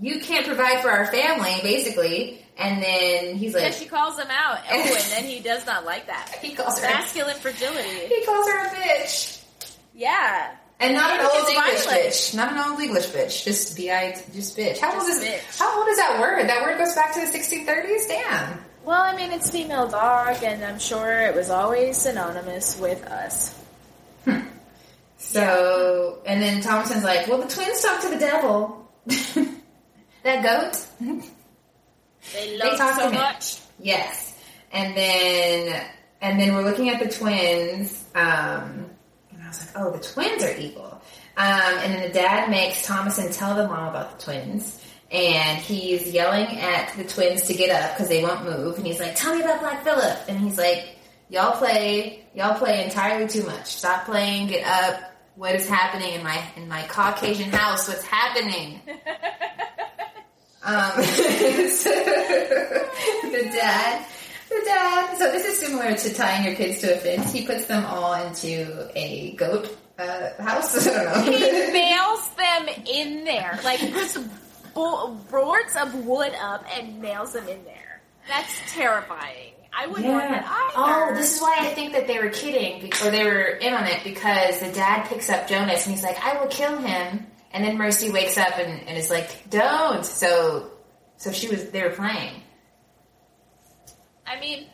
You can't provide for our family, basically. And then he's like... Because she calls him out. Oh, and then he does not like that. He calls her... Masculine fragility. He calls her a bitch. Yeah. And not an old English bitch. Not an old English bitch. Just bi, just bitch. How old is bitch. How old is that word? That word goes back to the sixteen thirties. Damn. Well, I mean, it's female dog, and I'm sure it was always synonymous with us. Hmm. So, and then Thomason's like, "Well, the twins talk to the devil. That goat. They love they talk so to much. Him. Yes. And then, and then we're looking at the twins." Um, I was like, oh, the twins are evil. Um, and then the dad makes Thomason tell the mom about the twins. And he's yelling at the twins to get up because they won't move. And he's like, tell me about Black Phillip. And he's like, y'all play, y'all play entirely too much. Stop playing, get up. What is happening in my in my Caucasian house? What's happening? um, so, the dad... The dad. So this is similar to tying your kids to a fence. He puts them all into a goat uh, house. I don't know. He nails them in there. Like, puts bo- boards of wood up and nails them in there. That's terrifying. I wouldn't yeah. want that either. Oh, this is why I think that they were kidding, or they were in on it, because the dad picks up Jonas and he's like, I will kill him. And then Mercy wakes up and, and is like, don't. So, so she was. They were playing. I mean,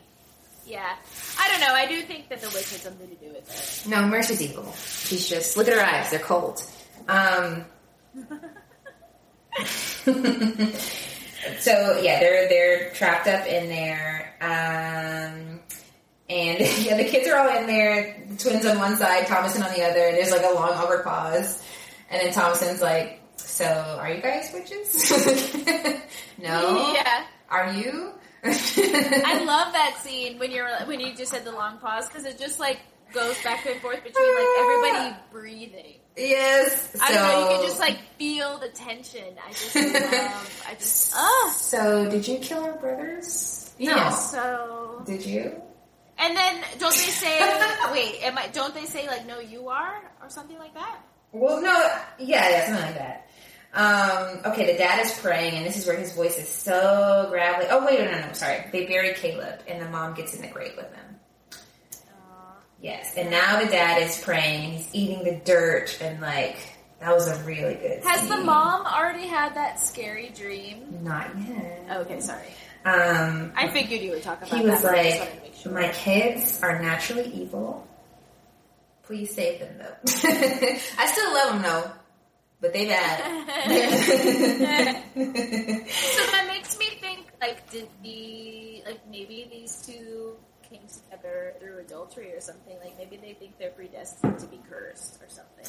yeah. I don't know. I do think that the witch has something to do with it. No, Mercy's evil. She's just... Look at her eyes. They're cold. Um, so, yeah, they're they're trapped up in there. Um, and, yeah, the kids are all in there. The twins on one side, Thomason on the other. There's, like, a long, awkward pause. And then Thomason's like, so, are you guys witches? No? Yeah. Are you... I love that scene when you're when you just had the long pause because it just like goes back and forth between like everybody breathing. Yes, so, I don't know. You can just like feel the tension. I just love. I just. Oh. So did you kill our brothers? No. Yeah, so did you? And then don't they say wait? Am I? Don't they say like no? You are or something like that? Well, no. Yeah, yeah, something like that. Um, okay, the dad is praying, and this is where his voice is so gravelly. Oh, wait, no, no, no, sorry. They bury Caleb, and the mom gets in the grave with him. Aww. Yes, and now the dad is praying, and he's eating the dirt, and, like, that was a really good Has scene. The mom already had that scary dream? Not yet. Okay, sorry. Um, I figured you would talk about that. He was that, like, I just wanted to make sure. My kids are naturally evil. Please save them, though. I still love them, though. But they bad. So that makes me think, like, did the, like, maybe these two came together through adultery or something. Like, maybe they think they're predestined to be cursed or something.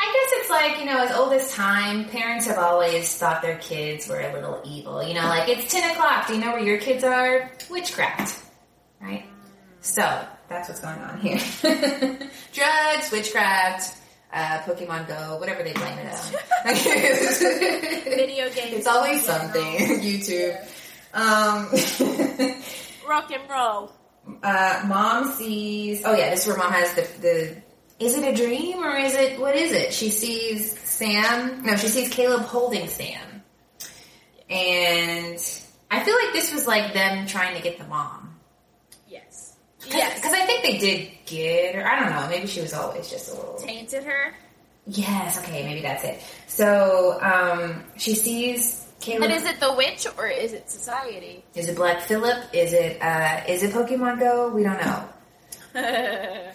I guess it's like, you know, as old as time, parents have always thought their kids were a little evil. You know, like, it's ten o'clock. Do you know where your kids are? Witchcraft. Right? So, that's what's going on here. Drugs, witchcraft, uh, Pokemon Go, whatever they blame it on. Video games. It's always something. YouTube. Yeah. Um, rock and roll. Uh, mom sees. Oh yeah, this is where mom has the, the. Is it a dream or is it what is it? She sees Sam. No, she sees Caleb holding Sam, and I feel like this was like them trying to get the mom. Yes. Cause, yes. Because I think they did get her. I don't know. Maybe she was always just a little tainted her. Yes. Okay. Maybe that's it. So um, she sees. Caleb. But is it the witch or is it society? Is it Black Phillip? Is it uh, is it Pokemon Go? We don't know. The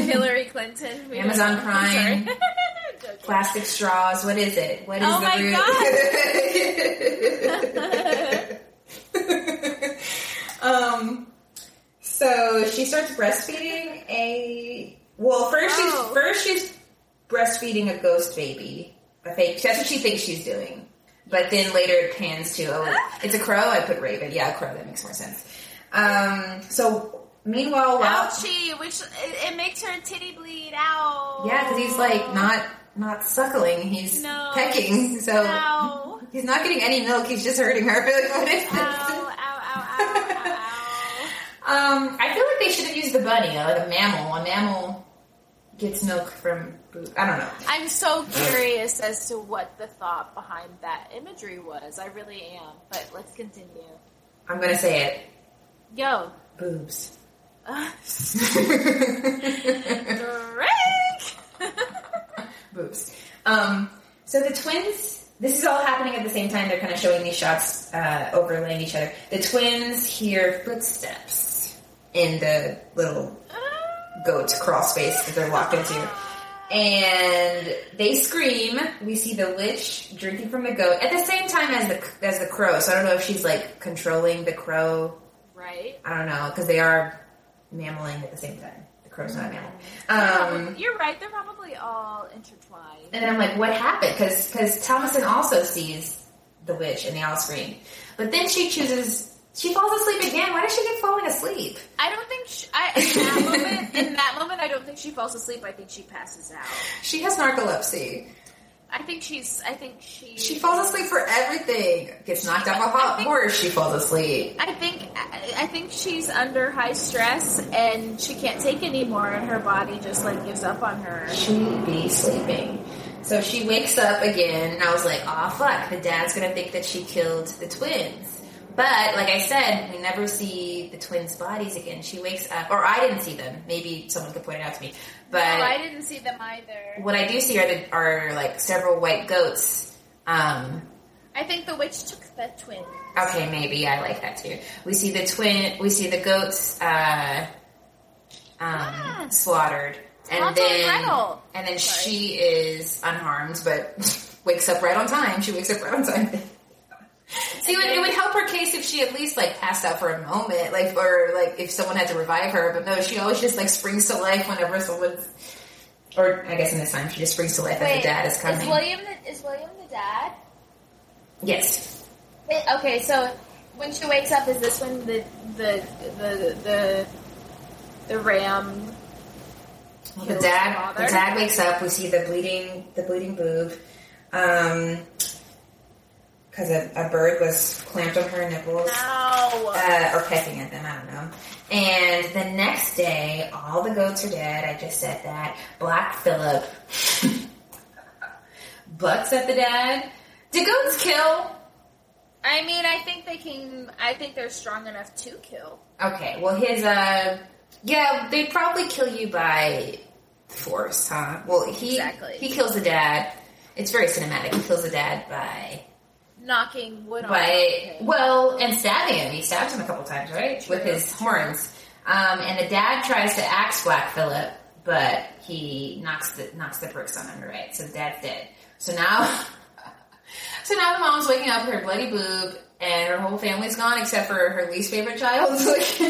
Hillary Clinton. We Amazon Prime. Plastic straws. What is it? What is oh the my root? God. um. So she starts breastfeeding a. Well, first oh. she's first she's breastfeeding a ghost baby. A fake. That's what she thinks she's doing. But then later it pans to, oh, it's a crow, I put raven. Yeah, a crow, that makes more sense. Um, so, meanwhile, while... Ouchie, which, it, it makes her titty bleed out. Yeah, because he's, like, not not suckling, he's no, pecking, so... Ow. He's not getting any milk, he's just hurting her. What is this? Ow, ow, ow, ow, ow, ow. Um, I feel like they should have used the bunny, like a mammal. A mammal gets milk from... I don't know. I'm so curious as to what the thought behind that imagery was. I really am. But let's continue. I'm going to say it. Yo. Boobs. Uh, Drink! Boobs. Um, so the twins, this is all happening at the same time. They're kind of showing these shots uh, overlaying each other. The twins hear footsteps in the little goat crawl space that they're walking to. And they scream. We see the witch drinking from the goat at the same time as the as the crow. So I don't know if she's like controlling the crow, right? I don't know because they are mammaling at the same time. The crow's not a mammal. Um, probably, you're right. They're probably all intertwined. And then I'm like, what happened? Because because Thomason also sees the witch, and they all scream. But then she chooses. She falls asleep again. Why does she keep falling asleep? I don't think she, I, in that moment. In that moment, I don't think she falls asleep. I think she passes out. She has narcolepsy. I think she's. I think she. She falls asleep for everything. Gets knocked off a hot horse. She falls asleep. I think. I, I think she's under high stress and she can't take anymore, and her body just like gives up on her. She be sleeping. So she wakes up again, and I was like, "Aw, fuck! The dad's gonna think that she killed the twins." But, like I said, we never see the twins' bodies again. She wakes up, or I didn't see them. Maybe someone could point it out to me. But no, I didn't see them either. What I do see are, the, are like, several white goats. Um, I think the witch took the twins. Okay, maybe. I like that, too. We see the twin, we see the goats uh, um, yeah. slaughtered. And Hansel then, and Gretel. And then Sorry. she is unharmed, but wakes up right on time. She wakes up right on time. See, it would help her case if she at least, like, passed out for a moment, like, or, like, if someone had to revive her, but no, she always just, like, springs to life whenever someone's, or, I guess in this time, she just springs to life as the dad is coming. Is William the, is William the dad? Yes. Wait, okay, so, when she wakes up, is this when the, the, the, the, the ram well, the dad, the dad wakes up, we see the bleeding, the bleeding boob, um... Because a, a bird was clamped on her nipples. No. Uh, or pecking at them, I don't know. And the next day, all the goats are dead. I just said that. Black Phillip bucks at the dad. Do goats kill? I mean, I think they can... I think they're strong enough to kill. Okay, well, his... uh, yeah, they'd probably kill you by force, huh? Well, he exactly. he kills the dad. It's very cinematic. He kills the dad by... knocking wood on him. Well, and stabbing him. He stabbed him a couple times, right? True. With his horns. Um, and the dad tries to axe Black Phillip, but he knocks the knocks the bricks on him, right? So the dad's dead. So now, so now the mom's waking up with her bloody boob, and her whole family's gone except for her least favorite child. Like,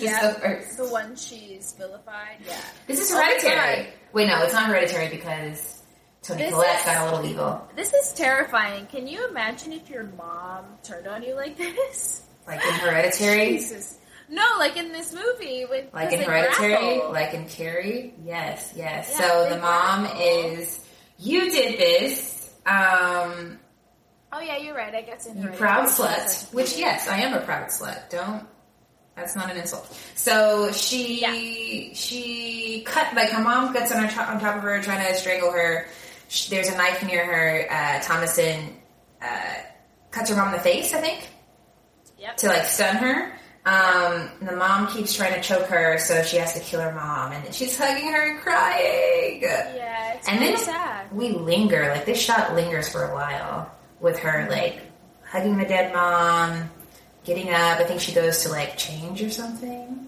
yeah. yeah, the first. The one she's vilified, yeah. This is Hereditary. Oh, wait, no, it's not Hereditary because Toni Collette's got a little evil. This is terrifying. Can you imagine if your mom turned on you like this? Like in Hereditary? Jesus. No, like in this movie. With, like in Hereditary? Grapple. Like in Carrie? Yes, yes. Yeah, so the mom grapple. is, you did this, um... Oh, yeah, you're right. I guess in Hereditary. Proud slut. Which, yes, I am a proud slut. Don't... That's not an insult. So she yeah. she cut, like her mom gets on, her to- on top of her trying to strangle her. She, there's a knife near her. Uh, Thomason uh, cuts her mom in the face, I think, yep. to like stun her. Um, and the mom keeps trying to choke her, so she has to kill her mom. And she's hugging her and crying. Yeah, it's and then sad. We linger. Like this shot lingers for a while with her like hugging the dead mom. Getting up, I think she goes to like change or something.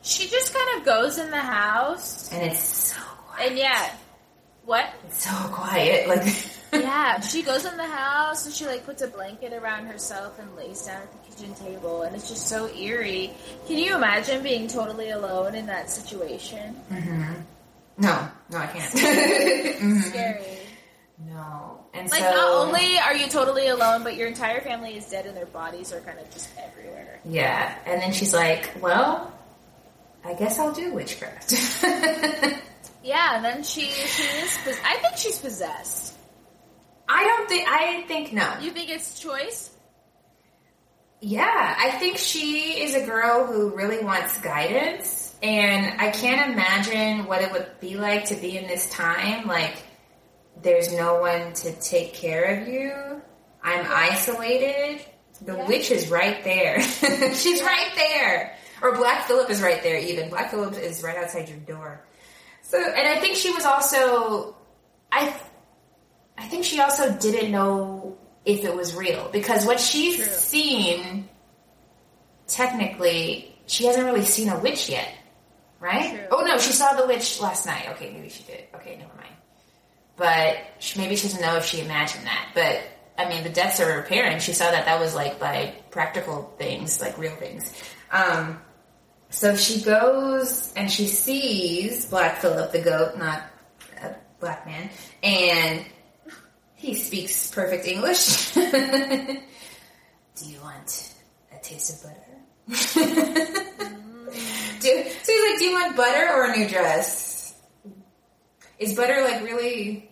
She just kind of goes in the house, and it's so quiet. And yeah, what? It's so quiet. Like yeah, she goes in the house and she like puts a blanket around herself and lays down at the kitchen table, and it's just so eerie. Can you imagine being totally alone in that situation? Mm-hmm. No, no, I can't. mm-hmm. Scary. No. And like, so, not only are you totally alone, but your entire family is dead and their bodies are kind of just everywhere. Yeah. And then she's like, well, I guess I'll do witchcraft. yeah, and then she, she is... I think she's possessed. I don't think... I think no. You think it's choice? Yeah. I think she is a girl who really wants guidance. And I can't imagine what it would be like to be in this time, like... There's no one to take care of you. I'm isolated. The yeah. witch is right there. She's right there. Or Black Phillip is right there even. Black Phillip is right outside your door. So, and I think she was also... I I think she also didn't know if it was real. Because what she's True. seen, technically, she hasn't really seen a witch yet. Right? True. Oh, no, she saw the witch last night. Okay, maybe she did. Okay, never mind. But maybe she doesn't know if she imagined that. But, I mean, the deaths of her parents, she saw that that was, like, by practical things, like real things. Um, so she goes and she sees Black Phillip the goat, not a black man, and he speaks perfect English. Do you want a taste of butter? Do, so he's like, do you want butter or a new dress? Is butter, like, really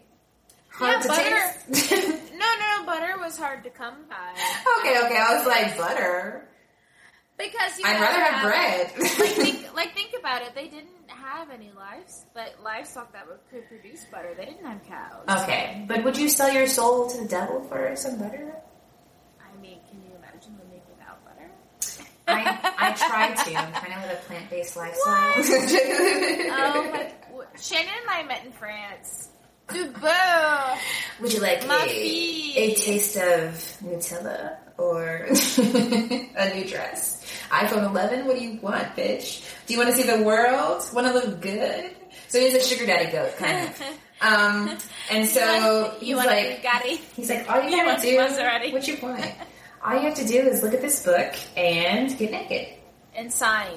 hard yeah, to butter, taste? no, no, no, butter was hard to come by. Okay, okay, I was like, butter? Because, you I'd rather have bread. Like think, like, think about it. They didn't have any lives, like, livestock that would, could produce butter. They didn't have cows. Okay, but would you sell your soul to the devil for some butter? I mean, can you imagine living without butter? I, I try to. I'm trying to live a plant-based lifestyle. oh, my Shannon and I met in France. Dubois. Would you like a, a taste of Nutella or a new dress? iPhone eleven, what do you want, bitch? Do you want to see the world? Want to look good? So he's a sugar daddy goat, kind of. Um, and so you want, you he's like, he's like, all you have to do, Maserati. What's your point? All you have to do is look at this book and get naked. And sign.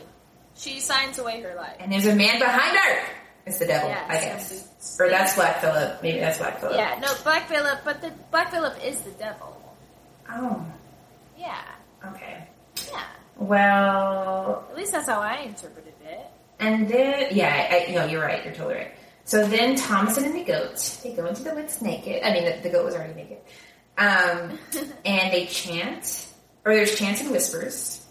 She signs away her life. And there's a man behind her. It's the devil, yeah, I guess. So or that's Black Phillip. Maybe that's Black Phillip. Yeah, no, Black Phillip, but the Black Phillip is the devil. Oh. Yeah. Okay. Yeah. Well... At least that's how I interpreted it. And then... Yeah, I, I, no, you're right. You're totally right. So then Thomason and the goat, they go into the woods naked. I mean, the, the goat was already naked. Um, and they chant. Or there's chants and whispers.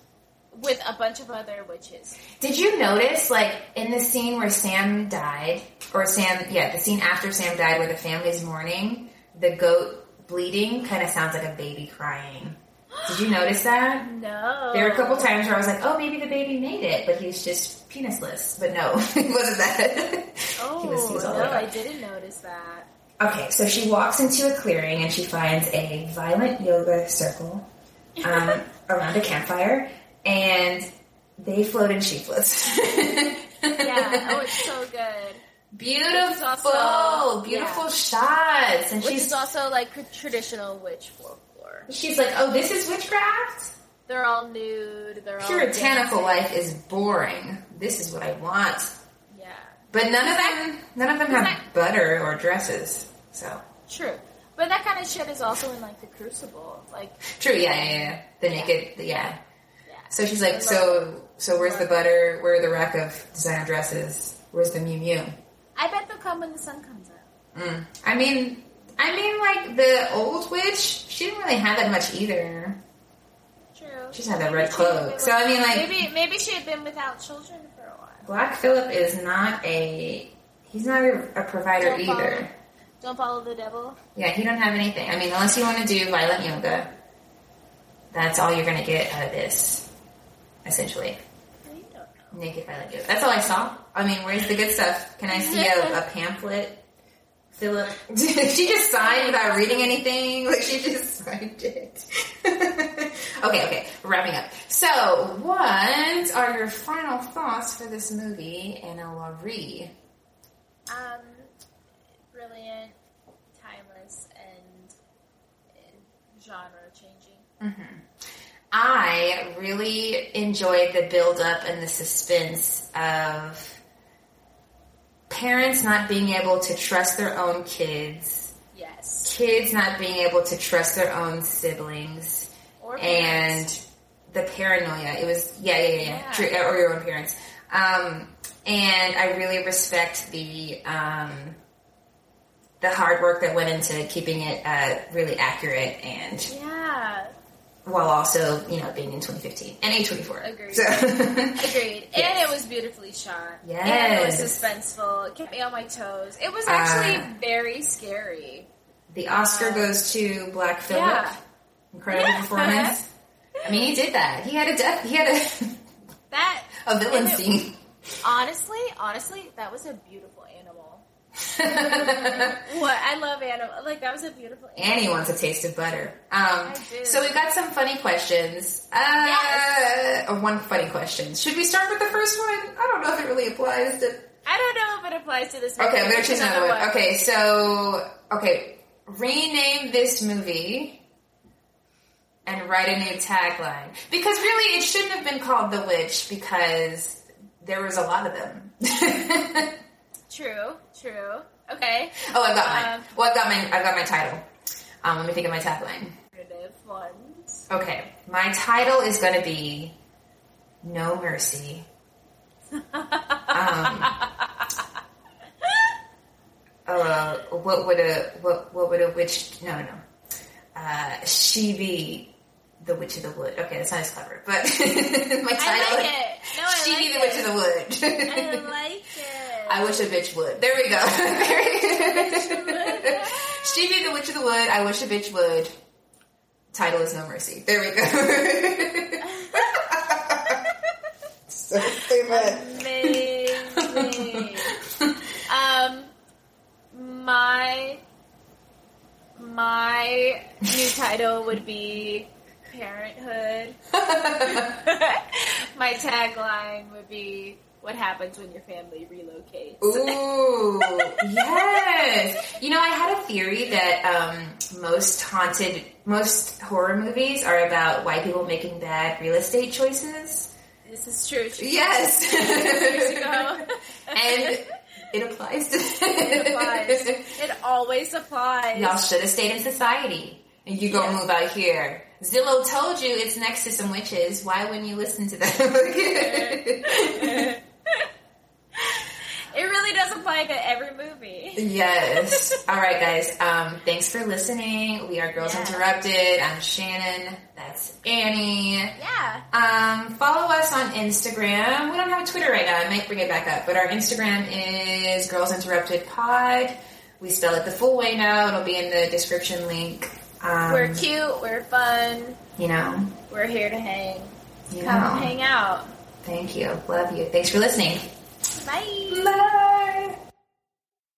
With a bunch of other witches. Did you notice, like, in the scene where Sam died, or Sam, yeah, the scene after Sam died where the family's mourning, the goat bleeding kind of sounds like a baby crying. Did you notice that? No. There were a couple times where I was like, oh, maybe the baby made it, but he's just penisless. But no, it wasn't that. Oh, he was, he was all no, over. I didn't notice that. Okay, so she walks into a clearing and she finds a violent yoga circle um, around a campfire. And they float and she floats. yeah, oh, it's so good. Beautiful, also, beautiful yeah. shots. And which she's is also like traditional witch folklore. She's like, oh, this is witchcraft? They're all nude. They're Puritanical all life is boring. This is what I want. Yeah. But none of them, none of them have that, butter or dresses. So true. But that kind of shit is also in like The Crucible. Like true. Yeah, yeah, yeah. The yeah. naked. The, yeah. Yeah. So she's like, so, so where's the butter? Where are the rack of designer dresses? Where's the Mew Mew? I bet they'll come when the sun comes up. Mm. I mean, I mean, like the old witch, she didn't really have that much either. She just had that maybe red cloak. So, I mean, like... Maybe maybe she had been without children for a while. Black Phillip is not a... He's not a, a provider don't either. Follow, don't follow the devil. Yeah, he don't have anything. I mean, unless you want to do violent yoga, that's all you're going to get out of this, essentially. I don't know. Naked violent yoga. That's all I saw. I mean, where's the good stuff? Can I see a, a pamphlet? Phillip... She just signed without reading anything. Like, she just signed it. Okay, okay, wrapping up. So, what are your final thoughts for this movie, Anna Laurie? Um, brilliant, timeless, and genre-changing. Mm-hmm. I really enjoyed the build-up and the suspense of parents not being able to trust their own kids. Yes. Kids not being able to trust their own siblings. And the paranoia. It was, yeah, yeah, yeah, yeah. True, or your own parents. Um, and I really respect the um, the hard work that went into keeping it uh, really accurate and yeah, while also you know being in twenty fifteen and A twenty-four. Agreed. So. Agreed. Yes. And it was beautifully shot. Yes. And it was suspenseful. It kept me on my toes. It was actually uh, very scary. The Oscar um, goes to Black Phillip. Yeah. Incredible yeah. performance. I mean, he did that. He had a death. He had a that a villain scene. Honestly, honestly, that was a beautiful animal. What I love animal. Like that was a beautiful animal. And he wants a taste of butter. Um, I do. So we got some funny questions. Uh, yes. Or one funny question. Should we start with the first one? I don't know if it really applies to. I don't know if it applies to this movie. Okay, I'm gonna choose another one. one. Okay, so okay, rename this movie. And write a new tagline. Because really, it shouldn't have been called The Witch because there was a lot of them. True, true. Okay. Oh, I've got mine. Um, well, I've got my, I've got my title. Um, let me think of my tagline. Ones. Okay. My title is going to be No Mercy. um, uh, what would a, what, what would a witch, no, no. Uh, she be the Witch of the Wood. Okay, that's not as clever, but my title. I like it. No, I she like be the it. Witch of the Wood. I like it. I wish a bitch would. There we go. She be the Witch of the Wood. I wish a bitch would. Title is No Mercy. There we go. So stupid. Amazing. um, my. My new title would be Parenthood. My tagline would be What Happens When Your Family Relocates. Ooh, yes. You know, I had a theory that um, most haunted, most horror movies are about white people making bad real estate choices. This is true. She yes. Years ago. And... It applies. To it applies. It always applies. Y'all should have stayed in society. And you go yes. move out here. Zillow told you it's next to some witches. Why wouldn't you listen to them? It really does apply to every movie. Yes. All right, guys. Um, thanks for listening. We are Girls yeah. Interrupted. I'm Shannon. That's Annie. Yeah. Um, follow us on Instagram. We don't have a Twitter right now. I might bring it back up. But our Instagram is Girls Interrupted Pod. We spell it the full way now. It'll be in the description link. Um, we're cute. We're fun. You know. We're here to hang. You Come know. hang out. Thank you. Love you. Thanks for listening. Bye. Bye.